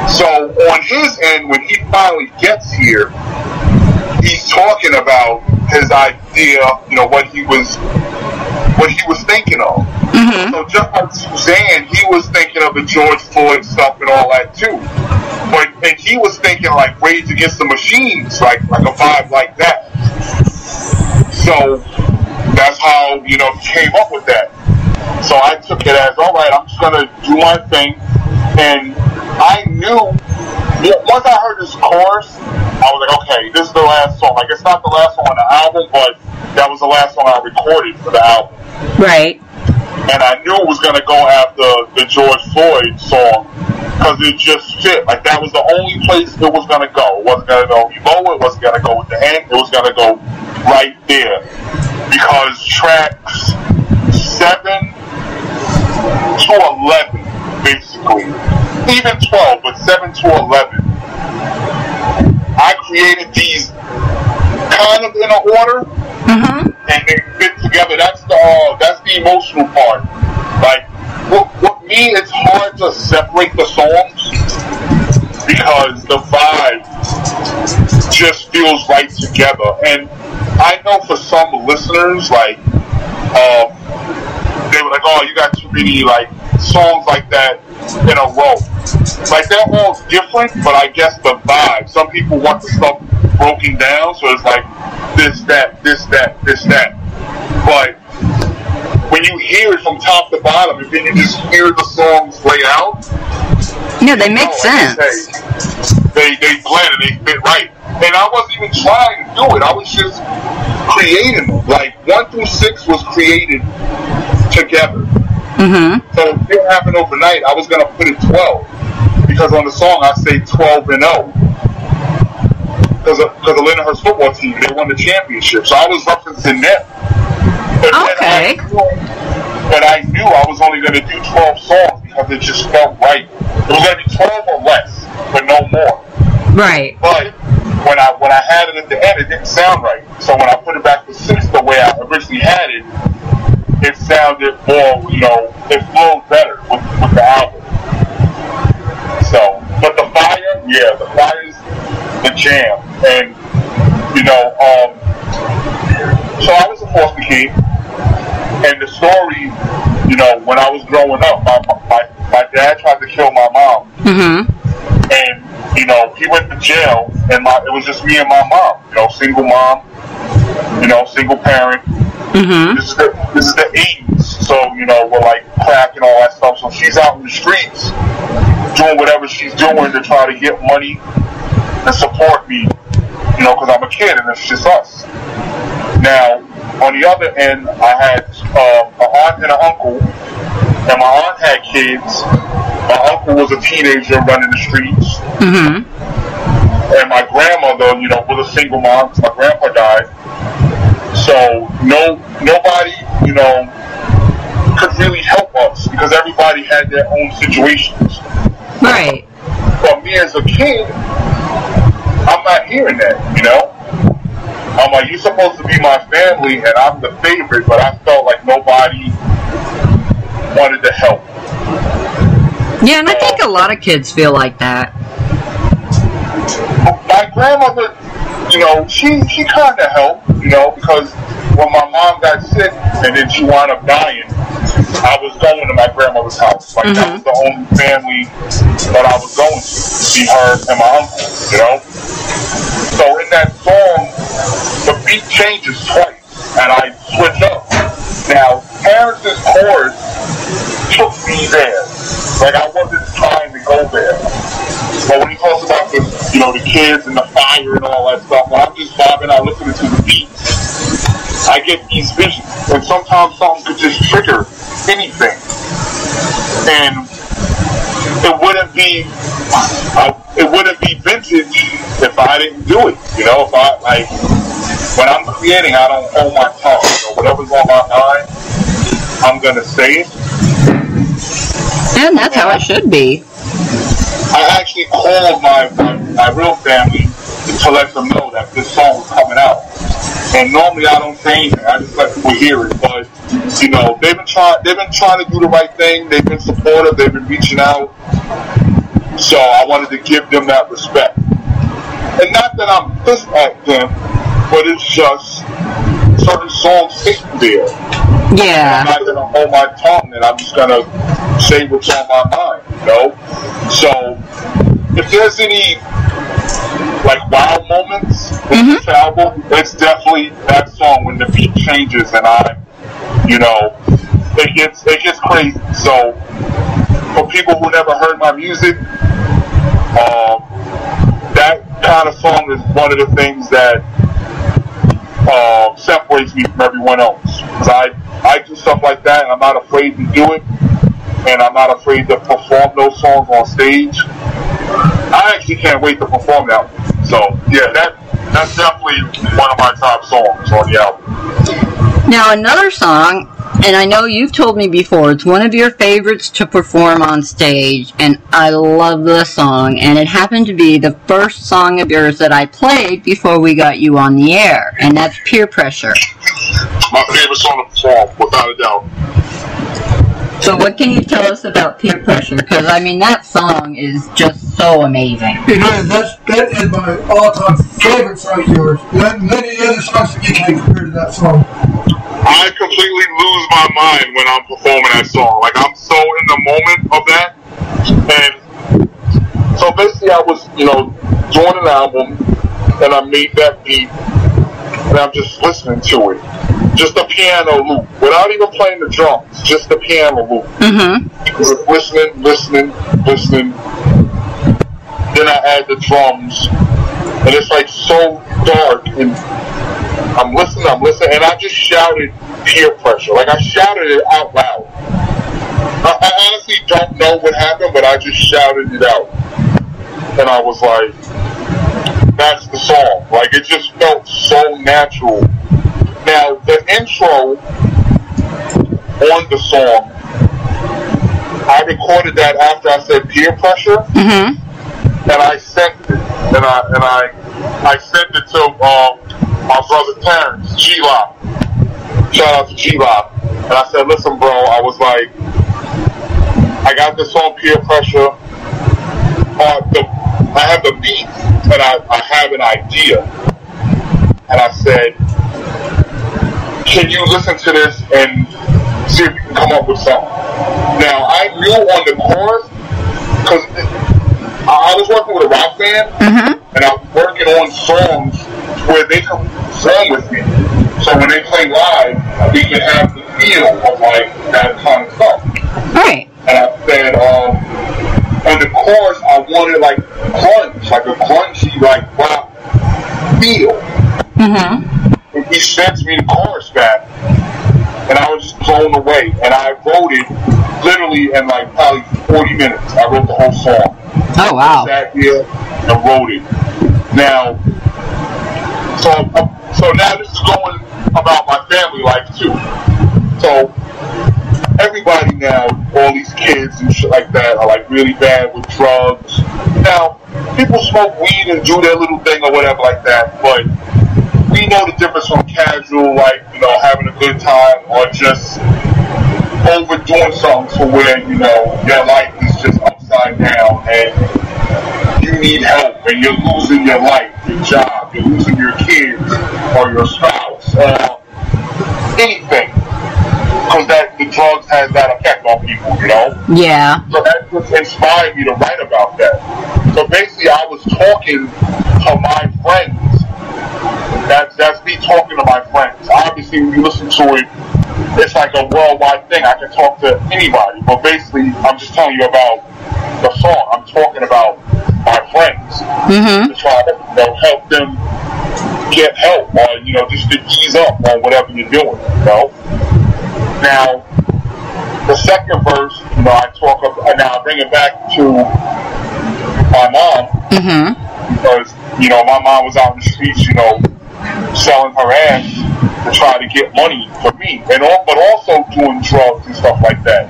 So on his end, when he finally gets here, he's talking about his idea, you know, what he was thinking of. Mm-hmm. So just like Suzanne, he was thinking of the George Floyd stuff and all that too. And he was thinking like Rage Against the Machines, like a vibe like that. So that's how, you know, he came up with that. So I took it as, all right, I'm just gonna do my thing. And I knew once I heard this chorus, I was like, okay, this is the last song. Like, it's not the last song on the album, but that was the last song I recorded for the album. Right. And I knew it was going to go after the George Floyd song because it just fit. Like, that was the only place it was going to go. It wasn't going to go below. It wasn't going to go at the end. It was going to go right there. Because tracks 7 to 11, basically, even 12, but 7 to 11, I created these kind of in an order. Mm-hmm. And they fit together. That's the emotional part. Like, have to separate the songs because the vibe just feels right together. And I know for some listeners, like, they were like, oh, you got too many, like, songs like that in a row. Like, they're all different, but I guess the vibe. Some people want the stuff broken down, so it's like this, that, this, that, this, that. But when you hear it from top to bottom, and then you just hear the songs play out. Yeah, they make sense. They blend and they fit right. And I wasn't even trying to do it. I was just creating them. Like, 1 through 6 was created together. Mm-hmm. So if it happened overnight, I was going to put it 12. Because on the song, I say 12-0. Because of the Lindenhurst football team, they won the championship. So I was referencing that. Okay. But I knew I was only going to do 12 songs because it just felt right. It was going to be 12 or less, but no more. Right. But when I had it at the end, it didn't sound right. So when I put it back to 6, the way I originally had it, it sounded more, you know, it flowed better with the album. So, but the fire, yeah, the fire's the jam. And, you know, so I was a foster kid, and the story, you know, when I was growing up, my dad tried to kill my mom, mm-hmm. and, you know, he went to jail, and it was just me and my mom, you know, single mom, you know, single parent. Mm-hmm. This is the 80s, so, you know, we're like crack and all that stuff, so she's out in the streets doing whatever she's doing to try to get money and support me, you know, because I'm a kid and it's just us. Now, on the other end, I had an aunt and an uncle, and my aunt had kids. My uncle was a teenager running the streets. Mm-hmm. And my grandmother, you know, was a single mom. My grandpa died. So nobody, you know, could really help us because everybody had their own situations. Right. But me as a kid, I'm not hearing that, you know? I'm like, you're supposed to be my family, and I'm the favorite, but I felt like nobody wanted to help. Yeah, and I think a lot of kids feel like that. My grandmother, you know, she kind of helped, you know, because when my mom got sick and then she wound up dying, I was going to my grandmother's house. Like, mm-hmm. that was the only family that I was going to see her and my uncle, you know? So in that song, the beat changes twice, and I switch up. Now, Terrence's chord took me there. Like, I wasn't trying to go there. But when he talks about the, you know, the kids and the fire and all that stuff, when I'm just vibing out listening to the beat, I get these visions. And sometimes something could just trigger anything. And it wouldn't be vintage if I didn't do it. You know, if I, like, when I'm creating, I don't hold my tongue. So whatever's on my mind, I'm going to say it. And that's how it should be. I actually called my real family to let them know that this song was coming out. And normally I don't say anything. I just let people hear it. But, you know, they've been trying to do the right thing. They've been supportive. They've been reaching out. So I wanted to give them that respect. And not that I'm pissed at them, but it's just certain songs sitting there. Yeah. I'm not going to hold my tongue, and I'm just going to say what's on my mind, you know? So if there's any, like, wild moments with mm-hmm. this album, it's definitely that song when the beat changes and I, you know, it gets crazy. So for people who never heard my music, that kind of song is one of the things that separates me from everyone else. Because I do stuff like that, and I'm not afraid to do it, and I'm not afraid to perform those songs on stage. I actually can't wait to perform that one. So, yeah, that's definitely one of my top songs on the album. Now, another song, and I know you've told me before, it's one of your favorites to perform on stage, and I love the song, and it happened to be the first song of yours that I played before we got you on the air, and that's Peer Pressure. My favorite song to perform, without a doubt. So what can you tell us about peer pressure? Because, I mean, that song is just so amazing. It is. That is my all-time favorite song of yours. Many other songs that you can compare to that song. I completely lose my mind when I'm performing that song. Like, I'm so in the moment of that. And so basically I was, you know, doing an album, and I made that beat, and I'm just listening to it. Just a piano loop, without even playing the drums, just a piano loop. Mm-hmm. Just listening. Then I add the drums, and it's like so dark, and I'm listening, and I just shouted peer pressure. Like, I shouted it out loud. I honestly don't know what happened, but I just shouted it out. And I was like, that's the song. Like, it just felt so natural. Now, the intro on the song, I recorded that after I said peer pressure, mm-hmm. and I sent it, and I sent it to my brother Terrence, G-Lop. Shout out to G-Lop. And I said, listen, bro, I was like, I got this song, peer pressure. I have the beat, and I have an idea. And I said, can you listen to this and see if you can come up with something? Now, I knew on the chorus, because I was working with a rock band, mm-hmm. and I was working on songs where they could sing with me. So when they play live, we could have the feel of, like, that kind of stuff. Right. And I said, on the chorus, I wanted, like, grunge, like a grungy, like, rock feel. Mm-hmm. And he sends me the chorus back, and I was just blown away. And I wrote it literally in like probably 40 minutes. I wrote the whole song. Oh, wow. I sat here and wrote it. Now, so now this is going about my family life too. So everybody now, all these kids and shit like that, are like really bad with drugs. Now, people smoke weed and do their little thing or whatever like that, but we know the difference from casual, like, you know, having a good time or just overdoing something to where, you know, your life is just upside down and you need help and you're losing your life, your job, you're losing your kids or your spouse or anything. Because the drugs has that effect on people, you know? Yeah. So that just inspired me to write about that. So basically I was talking to my friends. That's me talking to my friends. Obviously, when you listen to it, it's like a worldwide thing. I can talk to anybody. But basically, I'm just telling you about the song. I'm talking about my friends. Mm-hmm. To try to, you know, help them get help or, you know, just to ease up on whatever you're doing, you know? Now, the second verse, you know, I talk about, now I bring it back to my mom. Mm-hmm. Because, you know, my mom was out in the streets, you know, selling her ass to try to get money for me, and but also doing drugs and stuff like that.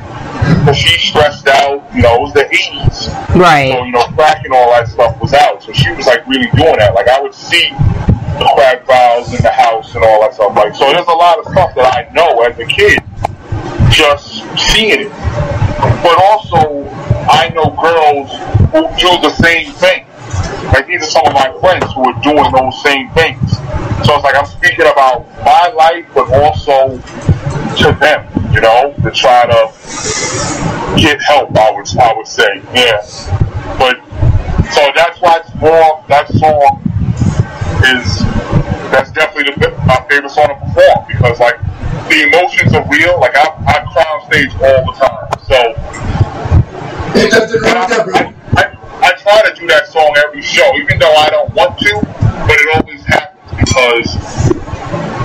Because she stressed out, you know, it was the 80s. Right. So, you know, crack and all that stuff was out. So she was, like, really doing that. Like, I would see the crack vials in the house and all that stuff. Like, so there's a lot of stuff that I know as a kid, just seeing it. But also, I know girls who do the same thing. Like, these are some of my friends who are doing those same things. So it's like I'm speaking about my life, but also to them, you know, to try to get help, I would say, yeah. But, so that's why it's more, that song is, that's definitely my favorite song to perform, because, like, the emotions are real. Like, I cry on stage all the time, so. It doesn't matter. I try to do that song every show, even though I don't want to, but it always happens because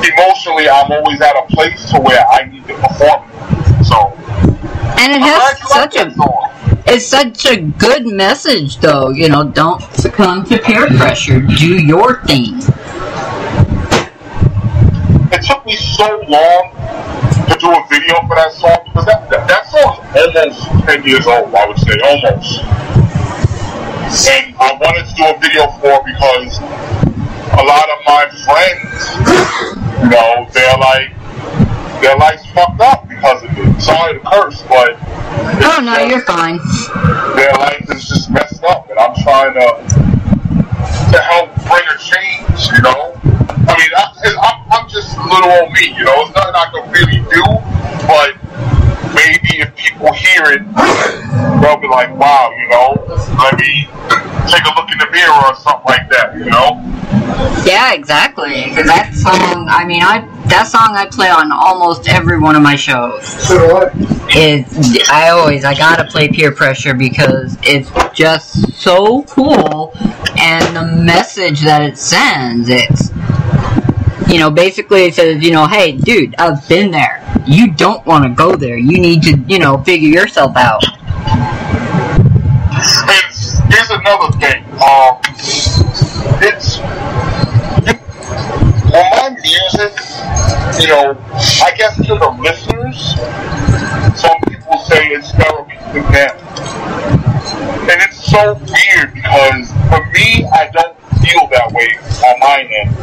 emotionally I'm always at a place to where I need to perform. So, and it has such a good message, though. You know, don't succumb to peer pressure. Do your thing. It took me so long to do a video for that song because that song is almost 10 years old. I would say almost. And I wanted to do a video for it because a lot of my friends, you know, their life's fucked up. because of it. Sorry to curse, but... Oh, no, you're fine. Their life is just messed up, and I'm trying to help bring a change, you know? I mean, I'm just little old me, you know? It's nothing I can really do, but maybe if people hear it, they'll be like, wow, you know? Let me take a look in the mirror or something like that, you know? Yeah, exactly. Because that song, I mean, that song I play on almost every one of my shows. I gotta play Peer Pressure because it's just so cool, and the message that it sends, it's, you know, basically it says, you know, hey, dude, I've been there. You don't want to go there. You need to, you know, figure yourself out. Here's another thing. Well, my music, you know, I guess to the listeners, some people say it's therapy to them. And it's so weird because for me, I don't feel that way on my end.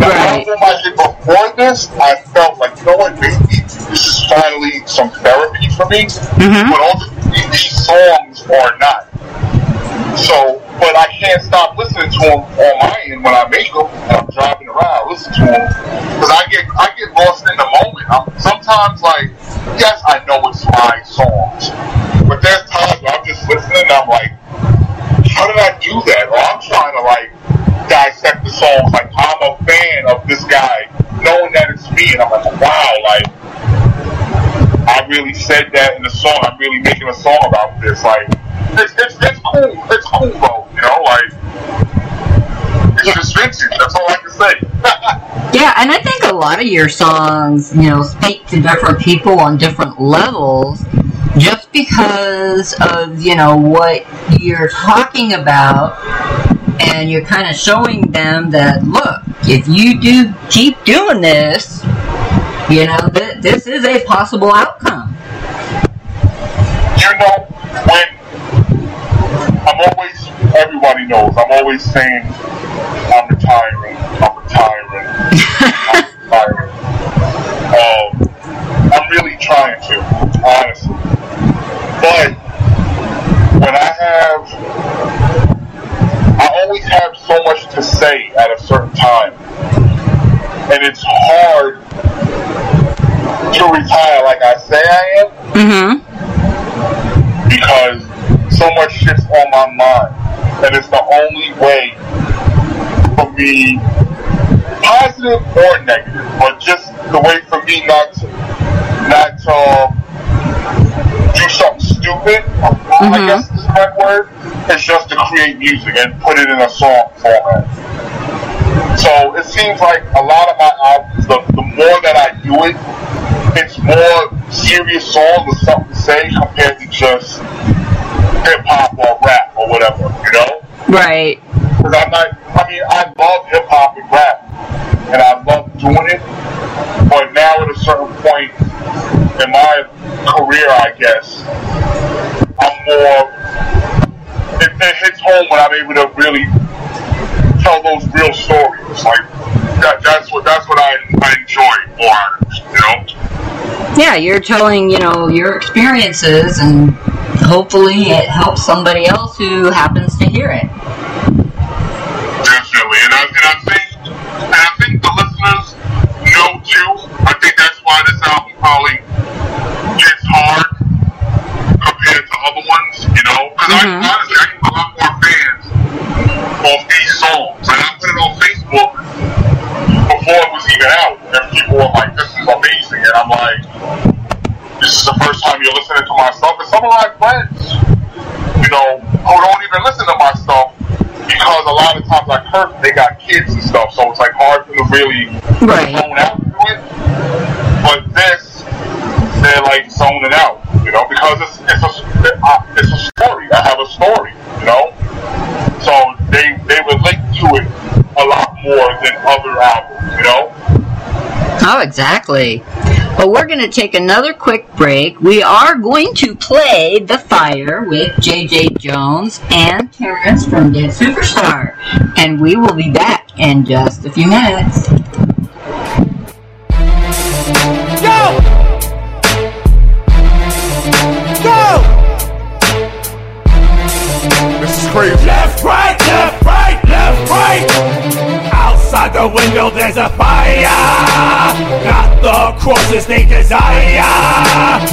The album I did before this, I felt like, you know what, maybe this is finally some therapy for me. Mm-hmm. But all these songs are not. So, but I can't stop listening to them on my end when I make them. I'm driving around, listen to them, because I get lost in the moment. I'm sometimes like, yes, I know it's my songs, but there's times where I'm just listening and I'm like, how did I do that? Or I'm trying to like dissect the songs. Like, I'm a fan of this guy, knowing that it's me, and I'm like, wow, like I really said that in the song. I'm really making a song about this, like. It's cool. It's cool, though. You know, like, it's just vintage. That's all I can say. Yeah, and I think a lot of your songs, you know, speak to different people on different levels just because of, you know, what you're talking about, and you're kind of showing them that, look, if you do keep doing this, you know, this is a possible outcome. You know, everybody knows, I'm always saying, I'm retiring, I'm really trying to, honestly. But when I always have so much to say at a certain time. And it's hard to retire like I say I am. Mm-hmm. Because so much shit's on my mind, and it's the only way for me, positive or negative, but just the way for me not to do something stupid, mm-hmm. I guess is the correct word, is just to create music and put it in a song format. So it seems like a lot of my albums, the more that I do it, it's more serious songs with something to say compared to just hip-hop or rap or whatever, you know? Right. Because I love hip-hop and rap, and I love doing it, but now at a certain point in my career, I guess, I'm more, it hits home when I'm able to really tell those real stories. Like, that's what I enjoy more, you know? Yeah, you're telling, you know, your experiences, and hopefully it helps somebody else who happens to hear it. Definitely. And I think the listeners know too. I think that's why this album probably gets hard compared to other ones, you know? Because mm-hmm. Honestly, I get a lot more fans off these songs. And I put it on Facebook before it was even out. And people were like, this is amazing. And I'm like, this is the first time you're listening to my stuff, and some of my friends, you know, who don't even listen to my stuff, because a lot of times I curse, they got kids and stuff, so it's like hard for them to really zone out to it. But this, they're like zoning out, you know, because it's a story. I have a story, you know, so they relate to it a lot more than other albums, you know. Oh, exactly. Well, we're going to take another quick break. We are going to play The Fire with J.J. Jones and Terrence from Dead Superstar. And we will be back in just a few minutes. Yo! creep. Left, right, left, right, left, right. Outside the window there's a fire. Got the crosses they desire.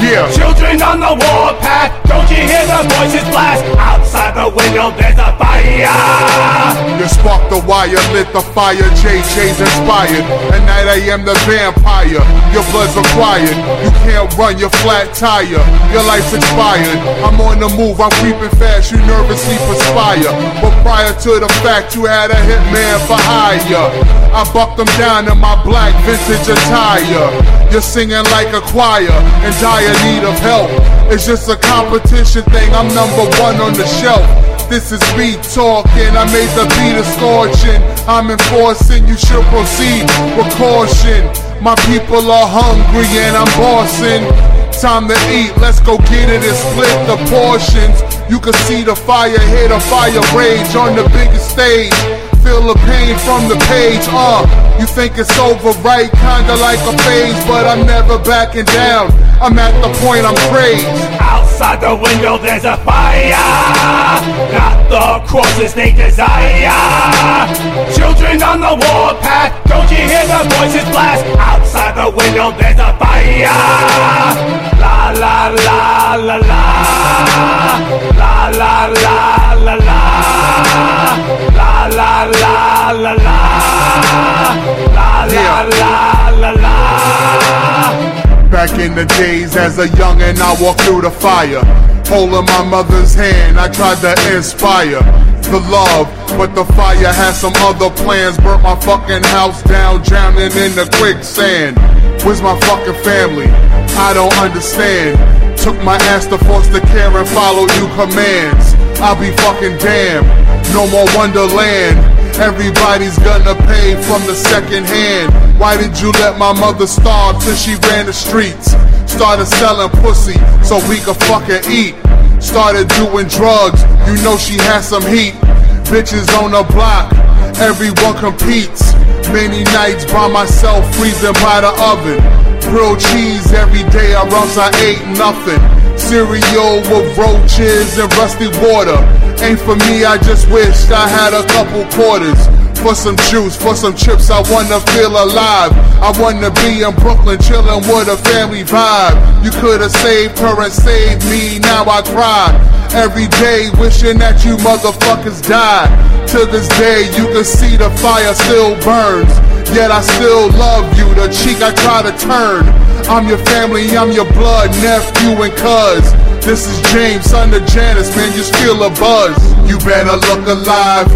Yeah. Children on the warpath. Don't you hear the voices blast? Outside the window there's a fire. You sparked the wire, lit the fire. JJ's inspired. And now I am the vampire. Your blood's required. You can't run, you're flat tire. Your life's expired. I'm on the move, I'm creeping fast. You nervously perspire. But prior to the fact, you had a hitman for hire. I bucked them down in my black vintage attire. You're singing like a choir. In dire need of help. It's just a competition thing. I'm number one on the shelf. This is me talking. I made the beat a scorching. I'm enforcing. You should proceed with caution. My people are hungry and I'm bossing. Time to eat. Let's go get it and split the portions. You can see the fire, hear the fire rage on the biggest stage. Feel the pain from the page. You think it's over, right? Kinda like a phase, but I'm never backing down. I'm at the point I'm crazed. Outside the window there's a fire. Not the crosses they desire. Children on the warpath. Don't you hear the voices blast? Outside the window there's a fire. La la la la la. La la la la la. La la la la la. La la la la la. Back in the days as a youngin', I walked through the fire, holding my mother's hand. I tried to inspire the love, but the fire had some other plans. Burnt my fucking house down, drowning in the quicksand. Where's my fucking family? I don't understand. Took my ass to foster care and follow you commands. I'll be fucking damned. No more Wonderland. Everybody's gonna pay from the second hand. Why did you let my mother starve till she ran the streets? Started selling pussy so we could fucking eat. Started doing drugs, you know she has some heat. Bitches on the block, everyone competes. Many nights by myself, freezing by the oven. Grilled cheese every day or else I ate nothing. Cereal with roaches and rusty water. Ain't for me, I just wished I had a couple quarters. For some juice, for some chips, I wanna feel alive. I wanna be in Brooklyn, chillin' with a family vibe. You could've saved her and saved me, now I cry. Every day wishing that you motherfuckers died. To this day, you can see the fire still burns. Yet I still love you, the cheek I try to turn. I'm your family, I'm your blood, nephew and cuz. This is James, son of Janice, man, you feel a buzz. You better look alive,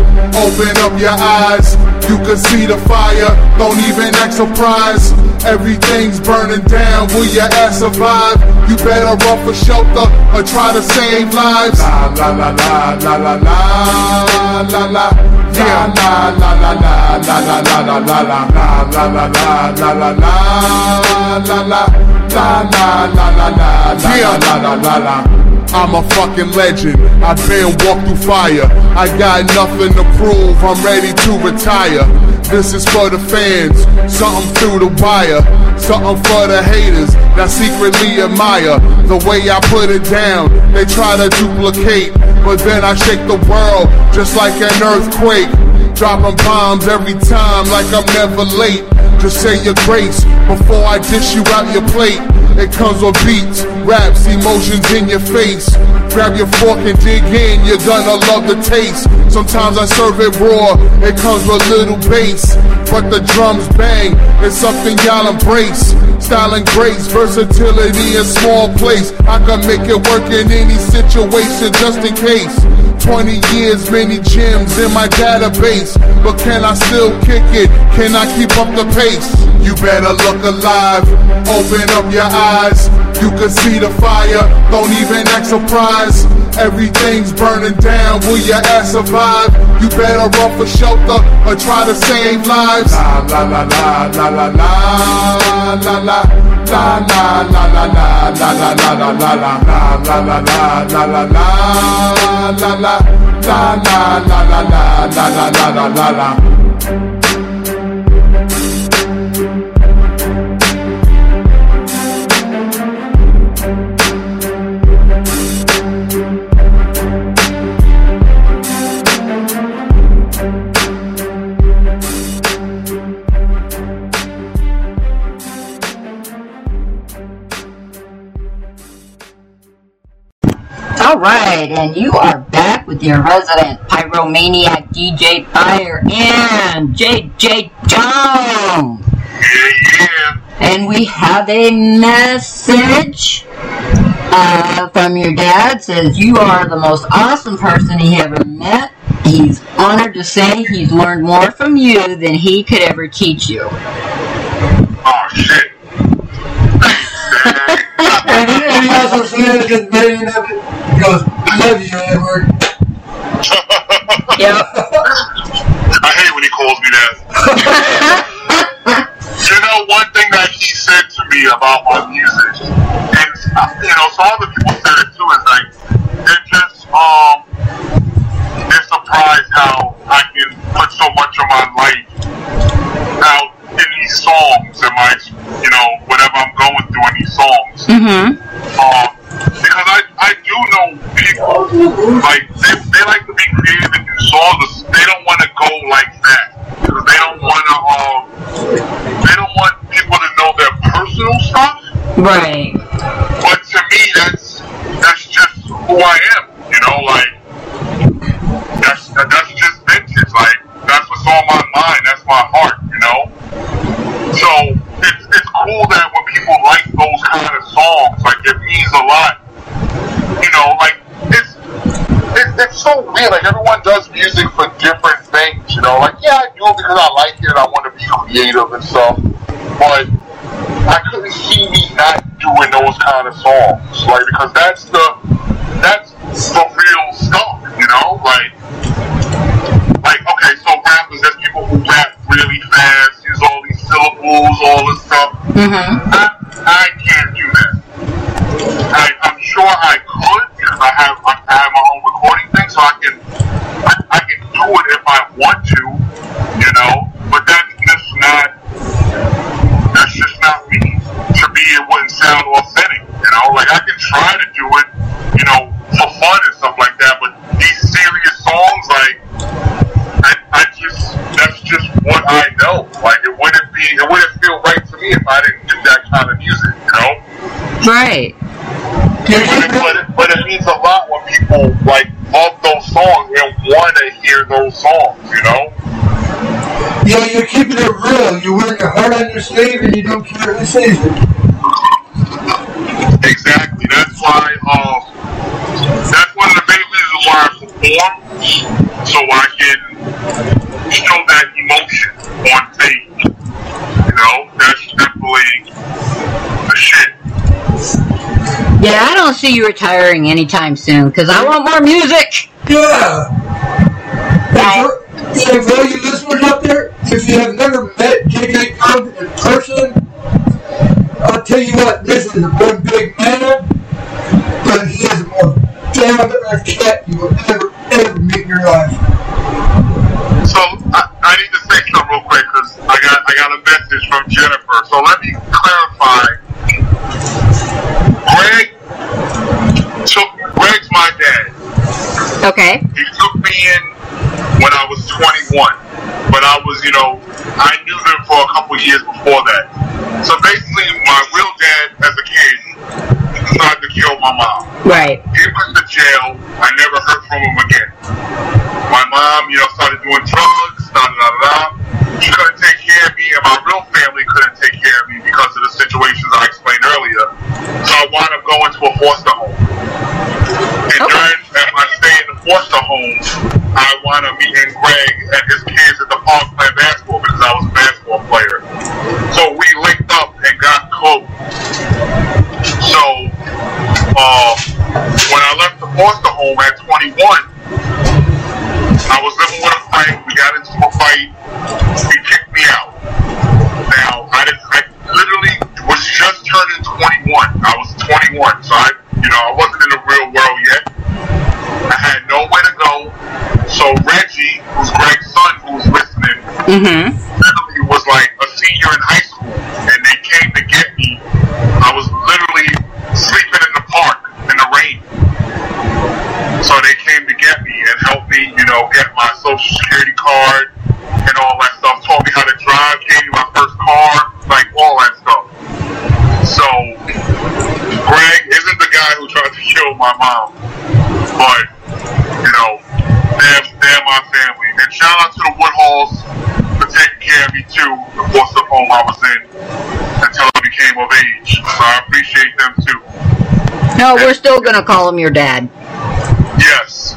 open up your eyes. You can see the fire, don't even act surprised. Everything's burning down, will your ass survive? You better run for shelter or try to save lives. La la la la la la la la la. Yeah, la la la la la la la la la. La la la la la la la la. La la la la la la la la la. I'm a fucking legend, I've been walked through fire. I got nothing to prove, I'm ready to retire. This is for the fans, something through the wire. Something for the haters that secretly admire the way I put it down. They try to duplicate, but then I shake the world just like an earthquake. Dropping bombs every time like I'm never late. Just say your grace before I dish you out your plate. It comes with beats, raps, emotions in your face. Grab your fork and dig in, you're gonna love the taste. Sometimes I serve it raw, it comes with little bass. But the drums bang, it's something y'all embrace. Style and grace, versatility in small place. I can make it work in any situation just in case. 20 years, many gems in my database. But can I still kick it? Can I keep up the pace? You better look alive, open up your eyes. You can see the fire, don't even act surprised. Everything's burning down, will your ass survive? You better run for shelter or try to save lives. La la la la la la la la la. La la la la la la la la la la la la la la la la la. La la la la la la la la la la. Alright, and you are back with your resident pyromaniac DJ Fire and J.J. Jones. Yeah. And we have a message from your dad. Says you are the most awesome person he ever met. He's honored to say he's learned more from you than he could ever teach you. Oh, shit. And he also said, because better than ever, he goes, love you, Edward. Yep. I hate when he calls me that. You know, one thing that he said to me about my music, and, you know, some other people said it too, is like, they're just, they're surprised how I can put so much of my life out in these songs and my, you know, whatever I'm going through in these songs. Mm-hmm. Because I do know people, like, they like to be creative and do songs, but they don't want to go like that. Because they don't want to, they don't want people to know their personal stuff. Right. But to me, that's just who I am, you know, like, that's just vintage, like, that's what's on my mind, that's my heart, you know? So, it's cool that when people like those kind of songs, like, it means a lot, you know, like, it's so weird, like, everyone does music for different things, you know, like, yeah, I do it because I like it, I want to be creative and stuff, but I couldn't see me not doing those kind of songs, like, because that's the real stuff, you know, like, okay, so rappers, there's people who rap really fast, use all these syllables, all this stuff, mm-hmm. I can't do that. I'm sure I could, because I have my own recording thing, so I can do it if I want to, you know, but that's just not me. To me, it wouldn't sound authentic, you know, like, I can try to do it, you know, for fun and stuff like that, but these serious songs, like, that's just what I know, like, it wouldn't feel right to me if I didn't do that kind of music, you know? Right. But it means a lot when people, like, love those songs and want to hear those songs, you know? Yeah, you're keeping it real. You wear your heart on your sleeve and you don't care who sees it. Exactly. That's why, that's one of the main reasons why I perform, so I can show that emotion on stage. You know, that's definitely the shit. Yeah, I don't see you retiring anytime soon, because I want more music. Yeah. Now, so for all you listeners out there, if you have never met J.J. Jones in person, I'll tell you what, this is one big man, but he is the most down-to-earth cat you will ever meet in your life. So, I need to say something real quick, because I got a message from Jennifer, so let me clarify. Greg's my dad. Okay. He took me in when I was 21, but I was, you know, I knew them for a couple years before that. So basically, my real dad, as a kid, decided to kill my mom. Right. He went to jail. I never heard from him again. My mom, you know, started doing drugs, She couldn't take care of me, and my real family couldn't take care of me because of the situations I explained earlier. So I wound up going to a foster home. And during my stay in the foster home, I wound up meeting Greg and his kids at the park playing basketball because I was a basketball player. So we linked up and got close. So when I left the foster home at 21, I was living with a fight. We got into a fight. He kicked me out. Now, I literally was just turning 21. I was 21, so I wasn't in the real world yet. I had nowhere to go. So Reggie, who's Greg's son, who's listening, literally was like a senior in high school, and they came to get me. I was literally sleeping in the park in the rain. So they came to get me and helped me, you know, get my social security card and all that stuff, taught me how to drive, gave me my first car, like all that stuff. So Greg isn't the guy who tried to kill my mom. But, you know, they're my family. And shout out to the Woodhalls for taking care of me too, of course, the home I was in until I became of age. So I appreciate them too. No, we're still going to call him your dad. Yes.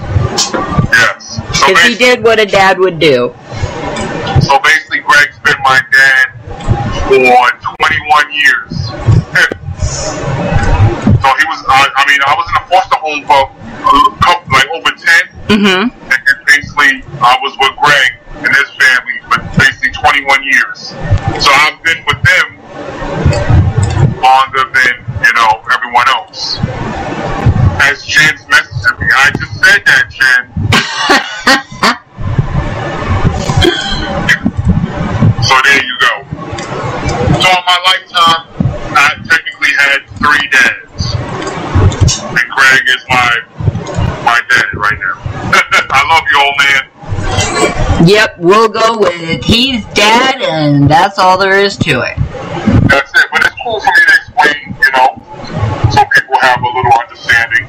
Yes. Because he did what a dad would do. So basically, Greg's been my dad for 21 years. So he was, I was in a foster home for a couple, like over 10. Mm-hmm. And basically, I was with Greg and his family for basically 21 years. So I've been with them longer than, you know, everyone else. As Jen's message to me. I just said that, Jen. So there you go. So in my lifetime, I technically had 3 dads. And Greg is my dad right now. I love you, old man. Yep, we'll go with it. He's dad, and that's all there is to it. That's it, but it's cool for me to explain, you know, so people have a little understanding.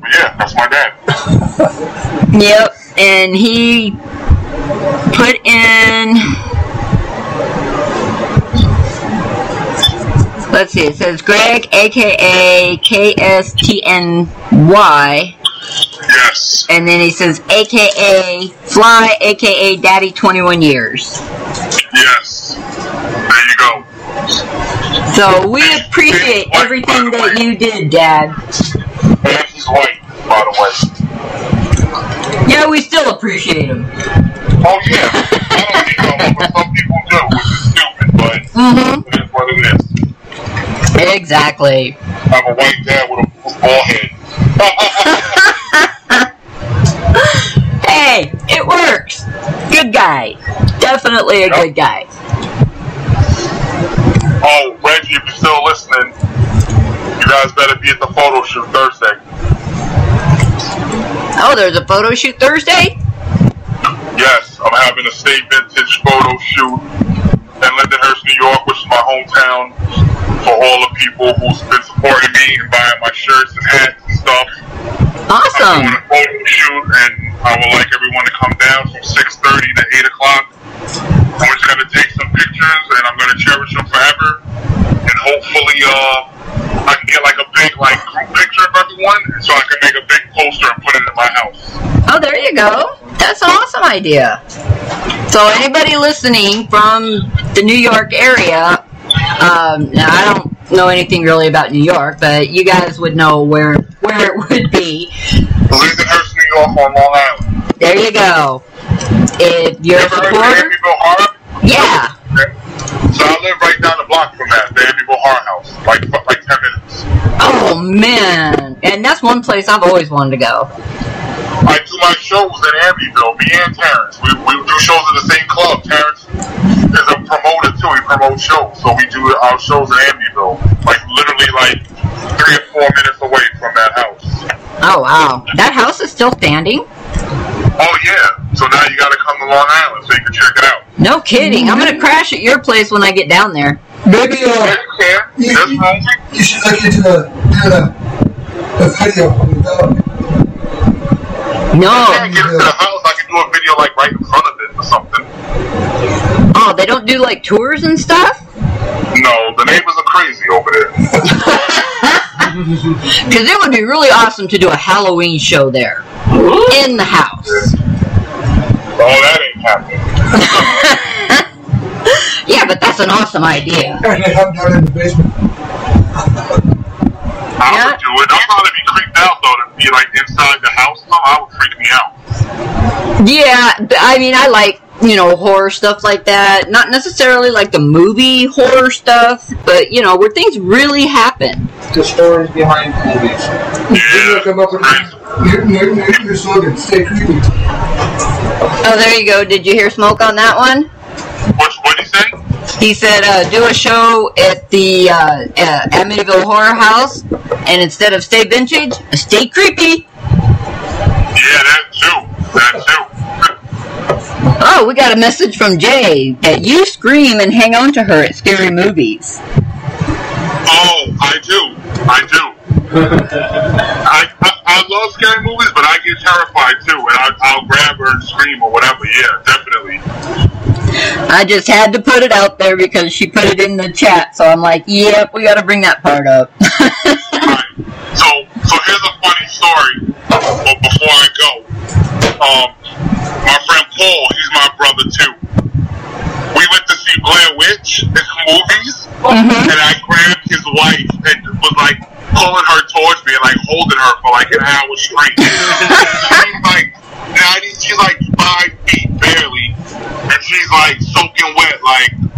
But yeah, that's my dad. Yep, and he put in, let's see, it says Greg, a.k.a. K-S-T-N-Y. Yes. And then he says, a.k.a. Fly, a.k.a. Daddy 21 years. Yes. There you go. So we appreciate everything that you did, Dad. And he's white, by the way. Yeah, we still appreciate him. Oh, yeah. Some people do, which is stupid, but it is what it is. Exactly. I'm a white dad with a bald head. Hey, it works. Good guy. Definitely a good guy. Oh, Reggie, if you're still listening, you guys better be at the photo shoot Thursday. Oh, there's a photo shoot Thursday? Yes, I'm having a Stay Vintage photo shoot in Lindenhurst, New York, which is my hometown, for all the people who's been supporting me and buying my shirts and hats and stuff. Awesome. I'm doing a photo shoot, and I would like everyone to come down from 6:30 to 8 o'clock. I'm just going to take some pictures, and I'm going to cherish them forever. And hopefully, I can get, like, a big, like, group picture of everyone, so I can make a big poster and put it in my house. Oh, there you go. That's an awesome idea. So anybody listening from the New York area, now I don't know anything really about New York, but you guys would know where it would be. Lindenhurst, New York, on Long Island. There you go. If you're a supporter, yeah. Okay. So I live right down the block from that, the Amityville Horror House, like 10 minutes. Oh man, and that's one place I've always wanted to go. I do my shows in Amityville. Me and Terrence, we do shows at the same club. Terrence is a promoter too. He promotes shows, so we do our shows in Amityville, like literally like 3 or 4 minutes away from that house. Oh wow, that house is still standing. Oh yeah, so now you got to come to Long Island so you can check it out. No kidding, I'm gonna crash at your place when I get down there. Maybe you should look into the video from the dog. No. I can't get into the house. I can do a video like right in front of it or something. Oh, they don't do like tours and stuff? No, the neighbors are crazy over there. Because it would be really awesome to do a Halloween show there. In the house. Oh, that ain't happening. Yeah, but that's an awesome idea. Yeah, they have down in the basement. I would do it. I'd probably be creeped out, though, to be, like, inside the house. No, I would freak me out. Yeah, I mean, I like, you know, horror stuff like that. Not necessarily, like, the movie horror stuff, but, you know, where things really happen. The stories behind movies. Yeah. You're slogan, stay creepy. Oh, there you go. Did you hear smoke on that one? What did he say? He said, do a show at the Amityville Horror House, and instead of Stay Vintage, Stay Creepy. Yeah, that too. Oh, we got a message from Jay that you scream and hang on to her at scary movies. Oh, I do. I do. I I love scary movies, but I get terrified too, and I'll grab her and scream or whatever. Yeah, definitely. I just had to put it out there because she put it in the chat, so I'm like, yep, we got to bring that part up. Right. So here's a funny story. But before I go, my friend Paul, he's my brother too. We went to see Blair Witch in the movies, and I grabbed his wife and was like pulling her towards me and like holding her for like an hour straight. She's like 90, she's like 5 feet barely, and she's like soaking wet, like 90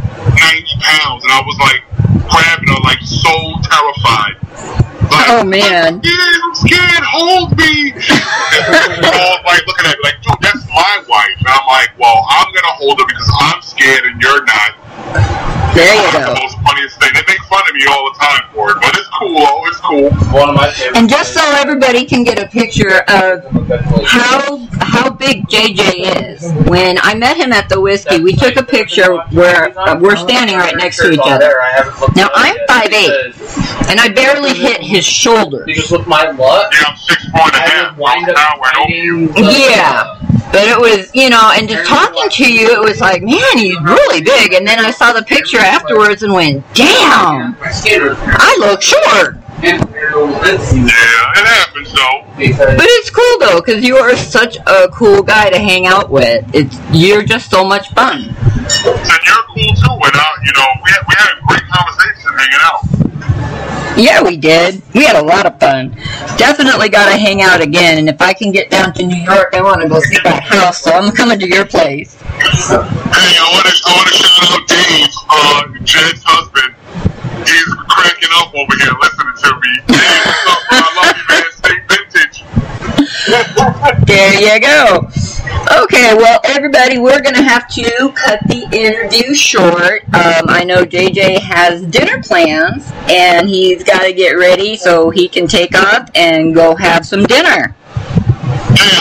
pounds, and I was like grabbing her like so terrified. Like, oh man! I'm scared. Hold me. And Paul's like looking at me like, dude, that's my wife. And I'm like, well, I'm gonna hold her because I'm scared and you're not. There you go. That's the most funniest thing. They make fun of me all the time for it, but it's cool. Oh, it's cool. One of my favorites. And just so everybody can get a picture of how big JJ is. When I met him at the Whiskey, we took a picture where we're standing right next to each other. Now I'm 5'8", and I barely hit his shoulder. You just look my luck. Yeah, I'm 6'1.5". Yeah. But it was, you know, and just talking to you, it was like, man, he's really big. And then I saw the picture afterwards and went, damn, I look short. Yeah, it happens though. But it's cool though, because you are such a cool guy to hang out with. You're just so much fun. And you're cool too. And you know, we had a great conversation hanging out. Yeah, we did. We had a lot of fun. Definitely got to hang out again. And if I can get down to New York, I want to go see my house. So I'm coming to your place. Hey, I want to shout out Dave, Jed's husband. He's cracking up over here listening to me. Hey, what's up, bro? I love you, man. Stay vintage. There you go. Okay, well, everybody, we're going to have to cut the interview short. I know JJ has dinner plans, and he's got to get ready so he can take off and go have some dinner. Yeah,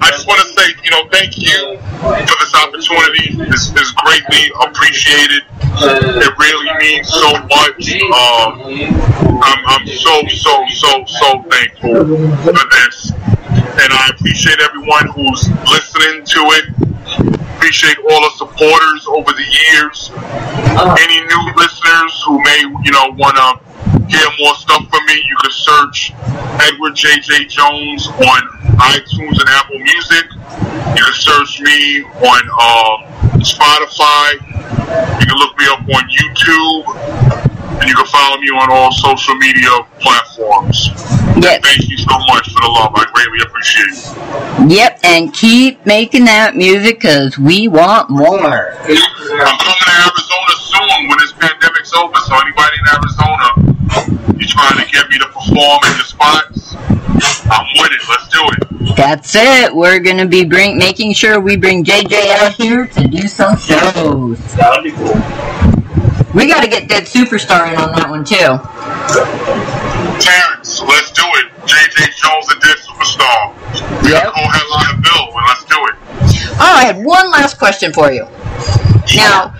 I just want to say, thank you for this opportunity. This is greatly appreciated. It really means so much. I'm so thankful for this. And I appreciate everyone who's listening to it. Appreciate all the supporters over the years. Any new listeners who may, want to hear more stuff from me, you can search Edward J.J. Jones on iTunes and Apple Music. You can search me on Spotify. You can look me up on YouTube. And you can follow me on all social media platforms. Yes. Thank you so much for the love. I greatly appreciate it. Yep, and keep making that music because we want more. I'm coming to Arizona soon when this pandemic's over. So anybody in Arizona, you trying to get me to perform in your spots? I'm with it. Let's do it. That's it. We're going to be making sure we bring JJ out here to do some shows. That'll be cool. We got to get Dead Superstar in on that one, too. Terrence, let's do it. JJ Jones and Dead Superstar. We got to go headline a bill, and let's do it. Oh, I had one last question for you. Now,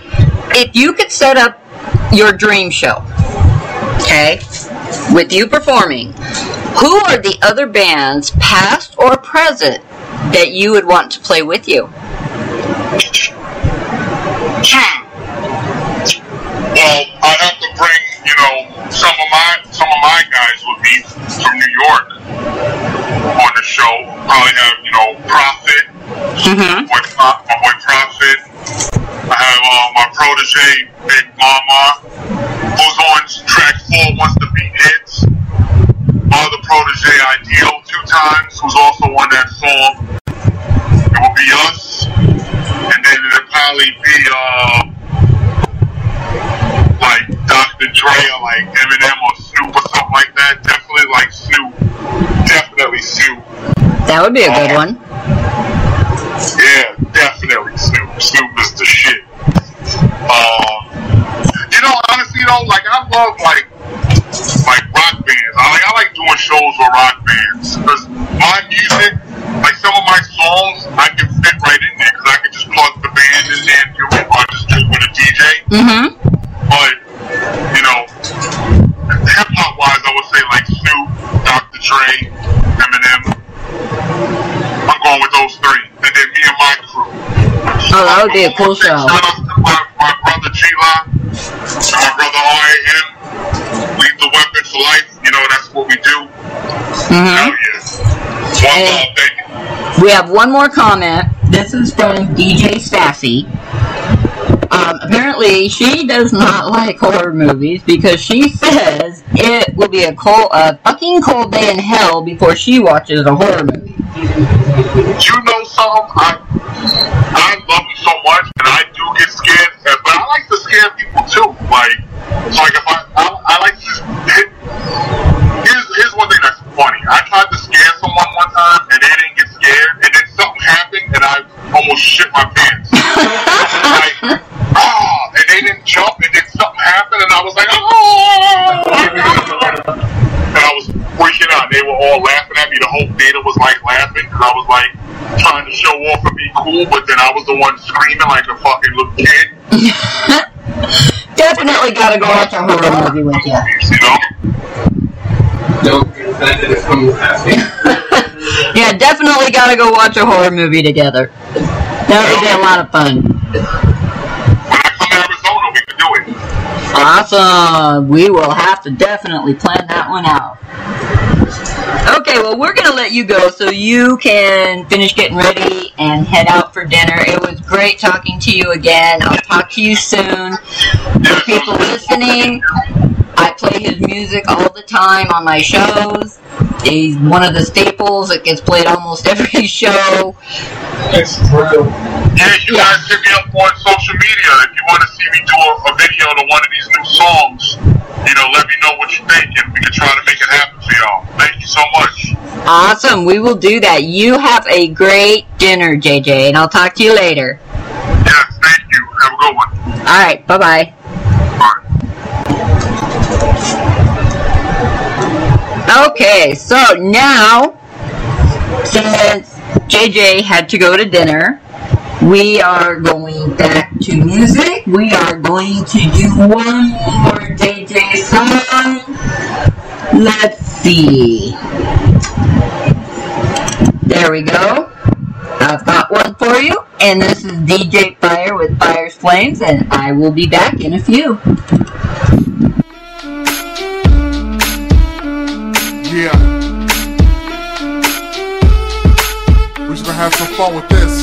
if you could set up your dream show, okay, with you performing, who are the other bands, past or present, that you would want to play with you? Well, I'd have to bring, some of my guys would be from New York on the show. Probably have, Prophet, my boy Prophet. I have my protege, Big Mama, who's on track 4, wants to be hits. My other protege, Ideal, 2 times, who's also on that song. It will be us, and then it'll probably be, like Dr. Dre or like Eminem or Snoop or something like that. Definitely like Snoop. Definitely Snoop. That would be a good one. Yeah, definitely Snoop. Snoop is the shit. Honestly though, I love like rock bands. I like doing shows with rock bands because my music, some of my songs, I can fit right in there because I can just plug the band in there and do it or just do it with a DJ. But, hip-hop-wise, I would say, Snoop, Dr. Dre, out there, push out. My brother G-Lop, my brother R.A.M. Leave the weapon for life. You know, that's what we do. Hell yeah. One love, baby. We have one more comment. This is from DJ Sassy. Apparently, she does not like horror movies because she says it will be a fucking cold day in hell before she watches a horror movie. You know something? I love them so much, and I do get scared, but I like to scare people too. Like if I like to hit. Here's one thing that's funny. I tried to scare someone one time, and they didn't get scared, and then something happened, and I almost shit my pants. Like, ah, and they didn't jump, and then something happened, and I was like, oh, my God. And I was freaking out. They were all laughing at me. The whole theater was, like, laughing, because I was, like, trying to show off and be cool, but then I was the one screaming like a fucking little kid. Definitely gotta go watch a horror movie with you. You know? Yeah, definitely gotta go watch a horror movie together. That would be a lot of fun. Awesome. We will have to definitely plan that one out. Okay, well, we're going to let you go so you can finish getting ready and head out for dinner. It was great talking to you again. I'll talk to you soon. For people listening, I play his music all the time on my shows. He's one of the staples. It gets played almost every show. It's true. Yeah, you guys hit me up on social media. If you want to see me do a video to one of these new songs, you know, let me know what you think, and we can try to make it happen for y'all. Thank you so much. Awesome. We will do that. You have a great dinner, JJ, and I'll talk to you later. Yes, thank you. Have a good one. All right. Bye-bye. Okay, so now, since JJ had to go to dinner, we are going back to music. We are going to do one more JJ song. Let's see. There we go. I've got one for you, and this is DJ Fire with Fire's Flames, and I will be back in a few. Yeah. We're just gonna have some fun with this.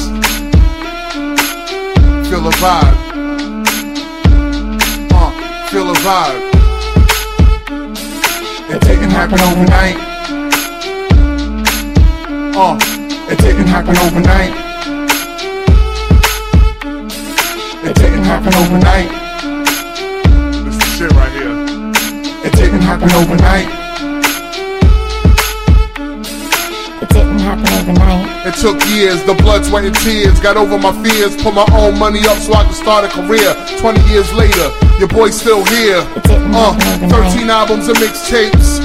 Feel a vibe. Feel a vibe. It didn't happen overnight. It didn't happen overnight. It didn't happen overnight. This is the shit right here. It didn't happen overnight. It took years, the blood, sweat, and tears. Got over my fears, put my own money up so I could start a career. 20 years later, your boy's still here. 13 albums and mixtapes,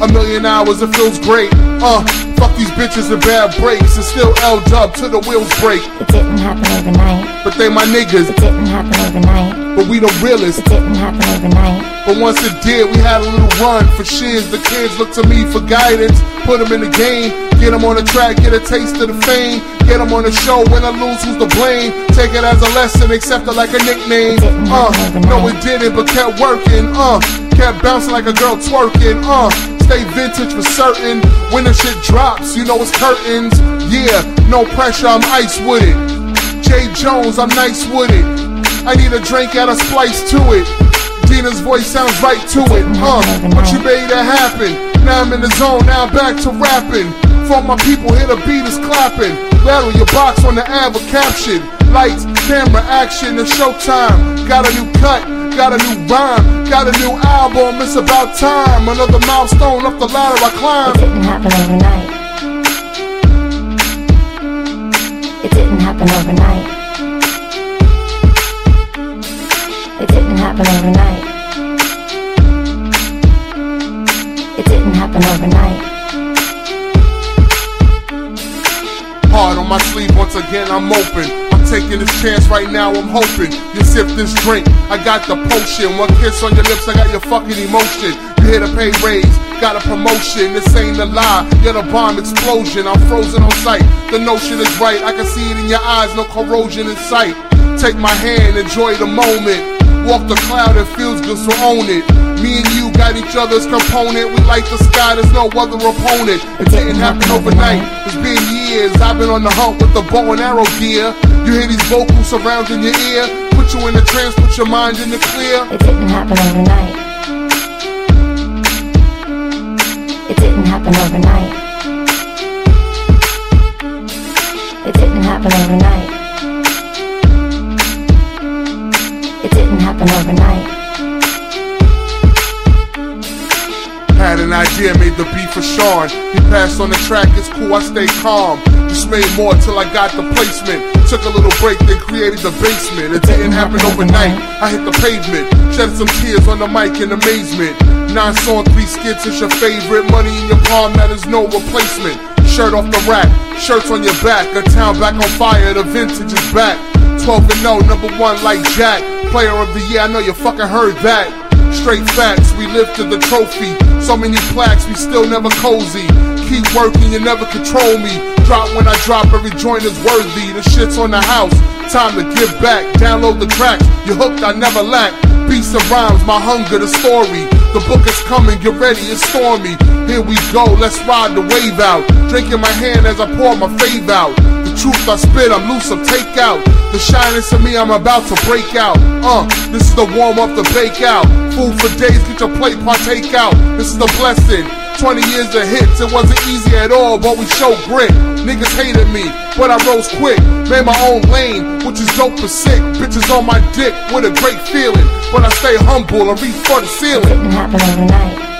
1 million hours, it feels great. Fuck these bitches and bad breaks. It's still L-dub till the wheels break. It didn't happen overnight. But they my niggas. It didn't happen overnight. But we the realists. It didn't happen overnight. But once it did, we had a little run for shiz. The kids look to me for guidance. Put them in the game. Get them on the track, get a taste of the fame. Get them on the show, when I lose, who's to blame? Take it as a lesson, accept it like a nickname. No it didn't, but kept working. Kept bouncing like a girl twerking. Stay vintage for certain. When the shit drops, you know it's curtains. Yeah, no pressure, I'm ice with it. J. Jones, I'm nice with it. I need a drink, add a splice to it. Dina's voice sounds right to it. But you made that happen. Now I'm in the zone, now I'm back to rapping. For my people, here the beat is clapping. Rattle your box on the ad with caption. Lights, camera, action, it's showtime. Got a new cut, got a new rhyme. Got a new album, it's about time. Another milestone up the ladder I climb. It didn't happen overnight. It didn't happen overnight. It didn't happen overnight. Hard on my sleeve, once again I'm open. I'm taking this chance right now, I'm hoping you sip this drink, I got the potion. One kiss on your lips, I got your fucking emotion. You here to pay raise, got a promotion. This ain't a lie, you're the bomb explosion. I'm frozen on sight, the notion is right. I can see it in your eyes, no corrosion in sight. Take my hand, enjoy the moment. Walk the cloud, it feels good, so own it. Me and you got each other's component. We like the sky, there's no other opponent. It didn't happen overnight, it's been years. I've been on the hunt with the bow and arrow gear. You hear these vocals surrounding your ear, put you in a trance, put your mind in the clear. It didn't happen overnight. It didn't happen overnight. It didn't happen overnight. Overnight. Had an idea, made the beat for Sean. He passed on the track, it's cool, I stay calm. Just made more till I got the placement. Took a little break, then created the basement. It didn't happen overnight, I hit the pavement. Shed some tears on the mic in amazement. 9 songs, 3 skits, it's your favorite. Money in your palm, that is no replacement. Shirt off the rack, shirts on your back. A town back on fire, the vintage is back. 12-0, #1 like Jack. Player of the year, I know you fucking heard that. Straight facts, we lifted the trophy. So many plaques, we still never cozy. Keep working, you never control me. Drop when I drop, every joint is worthy. The shit's on the house, time to give back. Download the tracks, you're hooked, I never lack. Beats and rhymes, my hunger, the story. The book is coming, get ready, it's stormy. Here we go, let's ride the wave out. Drinking my hand as I pour my fave out. The truth I spit, I'm loose, I'm take out. The shyness in me, I'm about to break out. This is the warm-up, the bake-out. Food for days, get your plate, partake out. This is the blessing, 20 years of hits. It wasn't easy at all, but we show grit. Niggas hated me, but I rose quick. Made my own lane, which is dope for sick. Bitches on my dick, with a great feeling. But I stay humble, I reach for the ceiling. It didn't happen overnight.